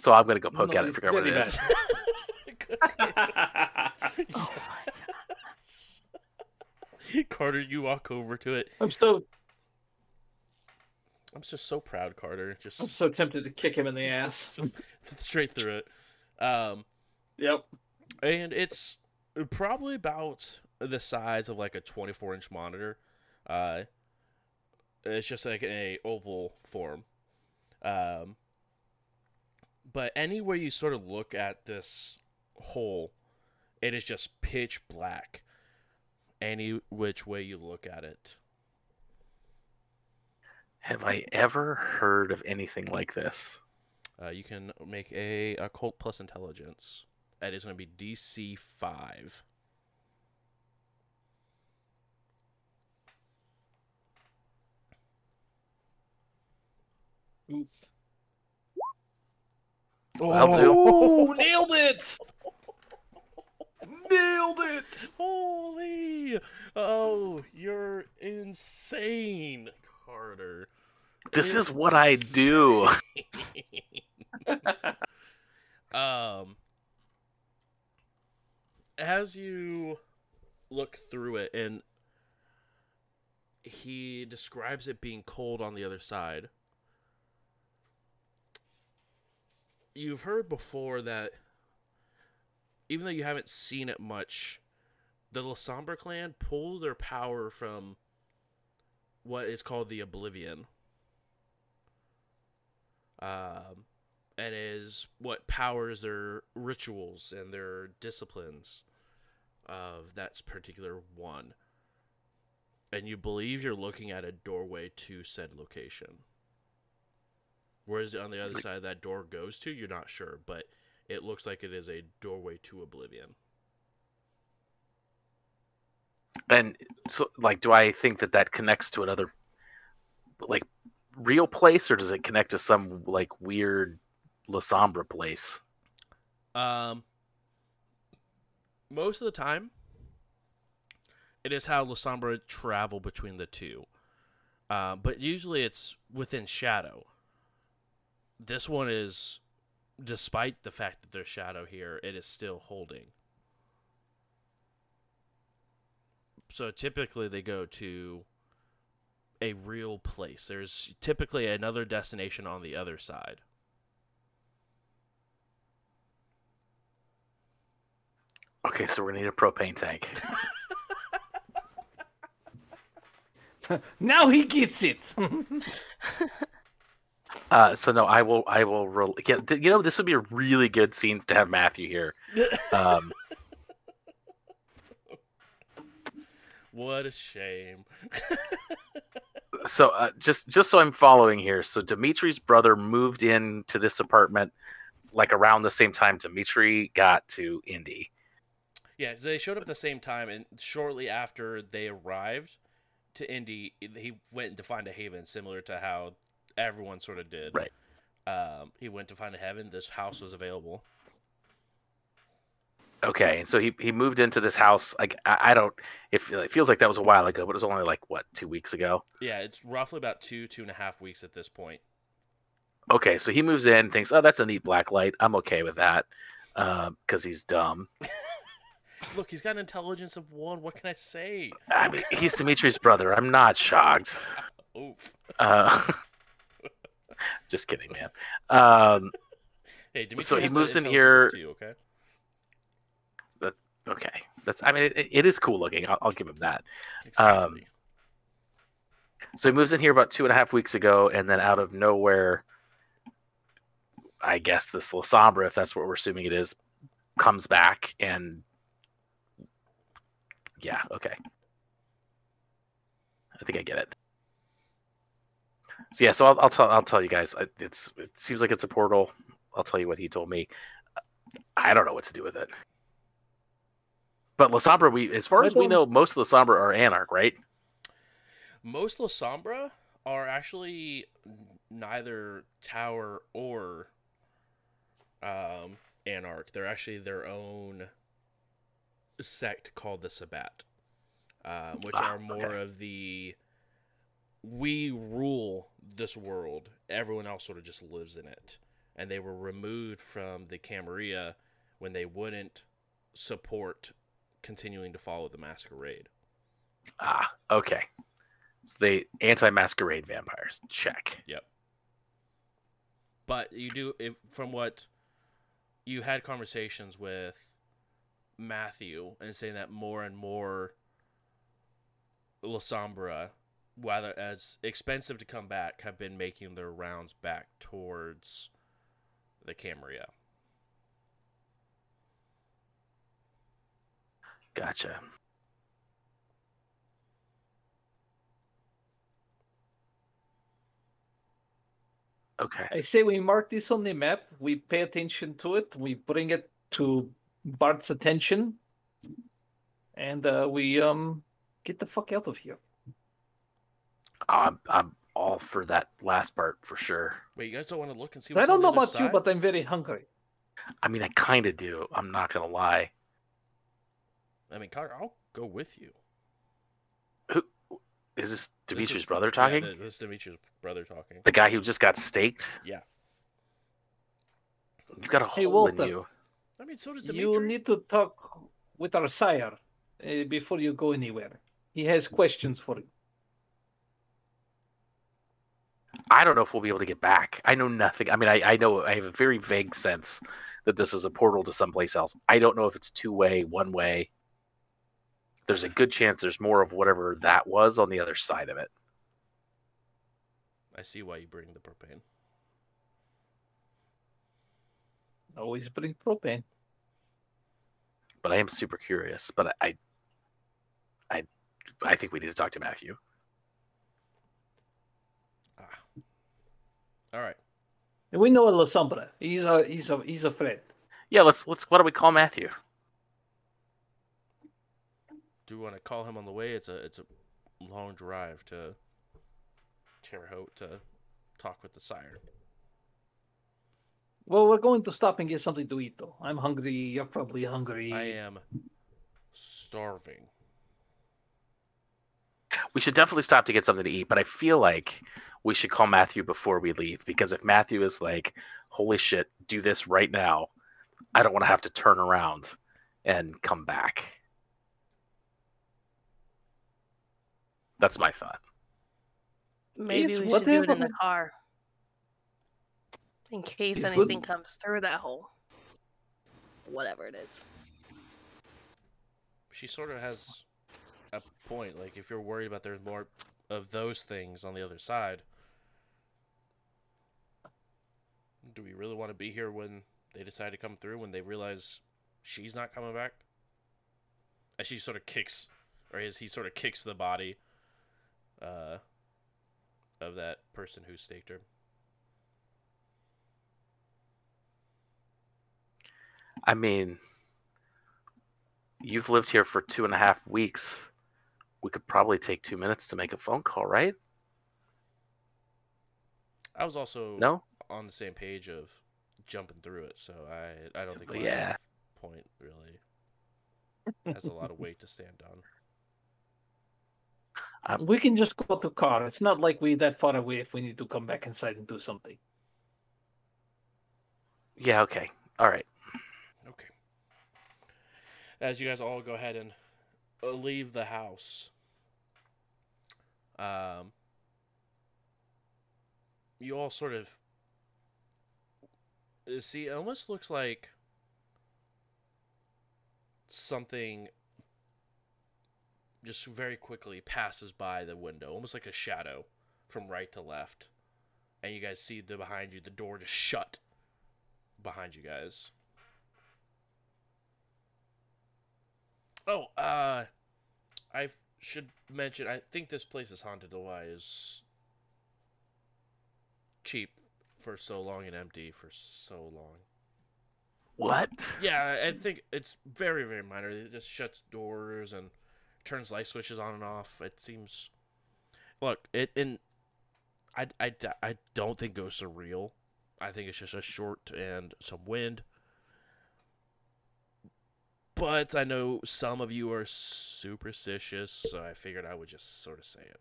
So I'm going to go poke at it and figure out what it is. Oh, my God. Carter, you walk over to it. I'm just so proud, Carter. I'm so tempted to kick him in the ass. Straight through it. Yep. And it's probably about the size of like a 24-inch monitor. It's just like an oval form. But anywhere you sort of look at this hole, it is just pitch black. Any which way you look at it. Have I ever heard of anything like this? You can make a occult plus intelligence. That is going to be DC 5. Oof. Oh, nailed it! Nailed it! Holy! Oh, you're insane, Carter. This is what I do. As you look through it, and he describes it being cold on the other side. You've heard before that even though you haven't seen it much, the Lasombra clan pull their power from what is called the Oblivion. And is what powers their rituals and their disciplines of that particular one. And you believe you're looking at a doorway to said location. Whereas on the other side that door goes to, you're not sure, but it looks like it is a doorway to Oblivion. And so, like, do I think that that connects to another, like, real place, or does it connect to some, like, weird Lasombra place? Most of the time, it is how Lasombra travel between the two. But usually it's within shadow. This one is, despite the fact that there's shadow here, it is still holding. So typically they go to a real place. There's typically another destination on the other side. Okay, so we need a propane tank. Now he gets it. So no, I will. You know, this would be a really good scene to have Matthew here. What a shame. So just so I'm following here. So Dimitri's brother moved into this apartment like around the same time Dimitri got to Indy. Yeah, they showed up at the same time, and shortly after they arrived to Indy, he went to find a haven, similar to how everyone sort of did. Right. He went to find a haven. This house was available. Okay, so he moved into this house. Like, I don't. It feels like that was a while ago, but it was only like what, 2 weeks ago. Yeah, it's roughly about 2.5 weeks at this point. Okay, so he moves in, thinks, "Oh, that's a neat black light. I'm okay with that," because he's dumb. Look, he's got an intelligence of 1. What can I say? I mean, he's Dimitri's brother. I'm not shocked. Oof. Just kidding, man. Hey, Dimitri, so he moves in here. You, okay. Okay, that's. I mean, it is cool looking. I'll give him that. Exactly. So he moves in here about 2.5 weeks ago, and then out of nowhere, I guess this Lasombra, if that's what we're assuming it is, comes back and. Yeah, okay. I think I get it. So yeah, so I'll tell you guys. It seems like it's a portal. I'll tell you what he told me. I don't know what to do with it. But Lasombra, as far as we know, most of Lasombra are Anarch, right? Most Lasombra are actually neither Tower or Anarch. They're actually their own sect called the Sabbat, which are more of the we rule this world, everyone else sort of just lives in it, and they were removed from the Camarilla when they wouldn't support continuing to follow the Masquerade. Okay, so they anti-Masquerade vampires, check. Yep. But you do, from what you had conversations with Matthew, and saying that more and more Lasombra, whether as expensive to come back, have been making their rounds back towards the Camarilla. Gotcha. Okay. I say we mark this on the map, we pay attention to it, we bring it to Bart's attention, and we get the fuck out of here. I'm all for that last part for sure. Wait, you guys don't want to look and see? What's I don't know about side? You, but I'm very hungry. I mean, I kind of do. I'm not gonna lie. I mean, Carter, I'll go with you. Who is this? Dimitri's brother talking? Yeah, this is Dimitri's brother talking. The guy who just got staked. Yeah. You've got a hole in you. I mean, so does Dimitri. You need to talk with our sire before you go anywhere. He has questions for you. I don't know if we'll be able to get back. I know nothing. I mean, I know I have a very vague sense that this is a portal to someplace else. I don't know if it's two-way, one-way. There's a good chance there's more of whatever that was on the other side of it. I see why you bring the propane. Always bring propane. But I am super curious. But I think we need to talk to Matthew. All right. And we know Lasombra. He's a friend. Yeah, let's. What do we call Matthew? Do we want to call him on the way? It's a long drive to Terre Haute to talk with the sire. Well, we're going to stop and get something to eat, though. I'm hungry. You're probably hungry. I am starving. We should definitely stop to get something to eat, but I feel like we should call Matthew before we leave, because if Matthew is like, holy shit, do this right now, I don't want to have to turn around and come back. That's my thought. Maybe we should do it in the car. In case anything comes through that hole. Whatever it is. She sort of has a point. Like, if you're worried about there's more of those things on the other side, do we really want to be here when they decide to come through, when they realize she's not coming back? As she sort of kicks, or as he sort of kicks the body of that person who staked her. I mean, you've lived here for 2.5 weeks. We could probably take 2 minutes to make a phone call, right? I was also on the same page of jumping through it, so I don't think my point really has a lot of weight to stand on. We can just go to the car. It's not like we're that far away if we need to come back inside and do something. Yeah, okay. All right. Okay. As you guys all go ahead and leave the house, you all sort of see, it almost looks like something just very quickly passes by the window, almost like a shadow from right to left. And you guys see behind you, the door just shut behind you guys. Oh, I should mention, I think this place is haunted. Why is cheap for so long and empty for so long? What? Yeah, I think it's very, very minor. It just shuts doors and turns light switches on and off. It seems. Look, I don't think ghosts are real. I think it's just a short and some wind. But I know some of you are superstitious, so I figured I would just sort of say it.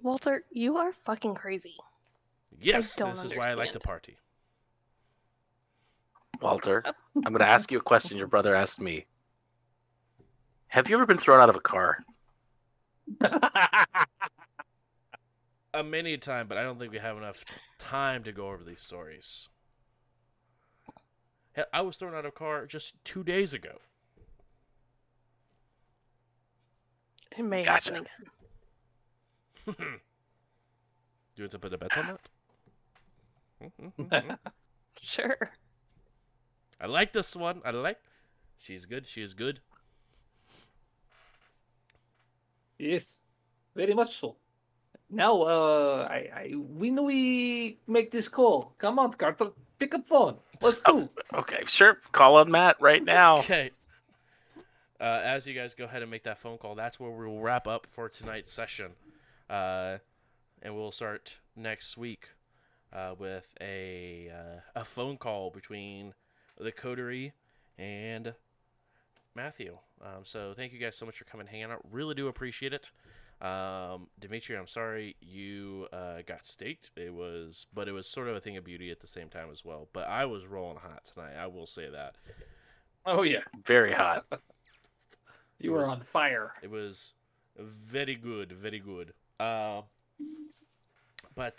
Walter, you are fucking crazy. Yes, this understand. Is why I like to party. Walter, I'm going to ask you a question your brother asked me. Have you ever been thrown out of a car? Many a time, but I don't think we have enough time to go over these stories. I was thrown out of a car just 2 days ago. It may happen again. Do you want to put a bet on that? Sure. I like this one. She's good. She is good. Yes, very much so. Now, we know we make this call. Come on, Carter. Pick up phone. Let's do. Okay, sure. Call on Matt right now. Okay. As you guys go ahead and make that phone call, that's where we'll wrap up for tonight's session. And we'll start next week with a phone call between the Coterie and Matthew. So thank you guys so much for coming and hanging out. Really do appreciate it. Dimitri, I'm sorry you got staked. It was sort of a thing of beauty at the same time as well. But I was rolling hot tonight. I will say that. Oh yeah, very hot. You were on fire. It was very good, very good. But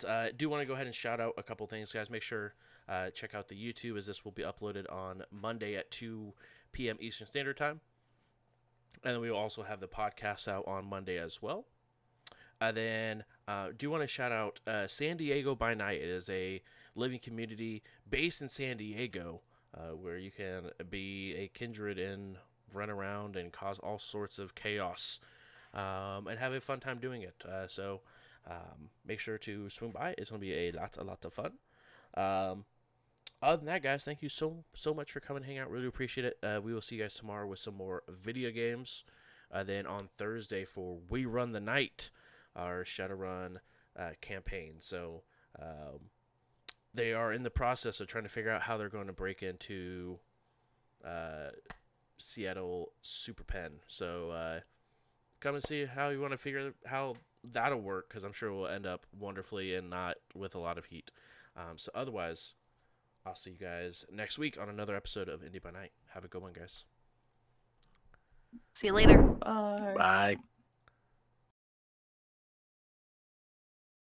I do want to go ahead and shout out a couple things, guys. Make sure check out the YouTube, as this will be uploaded on Monday at 2 p.m. Eastern Standard Time. And then we will also have the podcast out on Monday as well. Then do want to shout out San Diego by Night. It is a living community based in San Diego where you can be a kindred and run around and cause all sorts of chaos and have a fun time doing it. So make sure to swing by. It's going to be a lot of fun. Other than that, guys, thank you so much for coming and hanging out. Really appreciate it. We will see you guys tomorrow with some more video games. Then on Thursday for We Run the Night, our Shadowrun campaign. So they are in the process of trying to figure out how they're going to break into Seattle Superpen. So come and see how you want to figure how that'll work, because I'm sure we'll end up wonderfully and not with a lot of heat. So otherwise, I'll see you guys next week on another episode of Indy by Night. Have a good one, guys. See you later. Bye. Bye.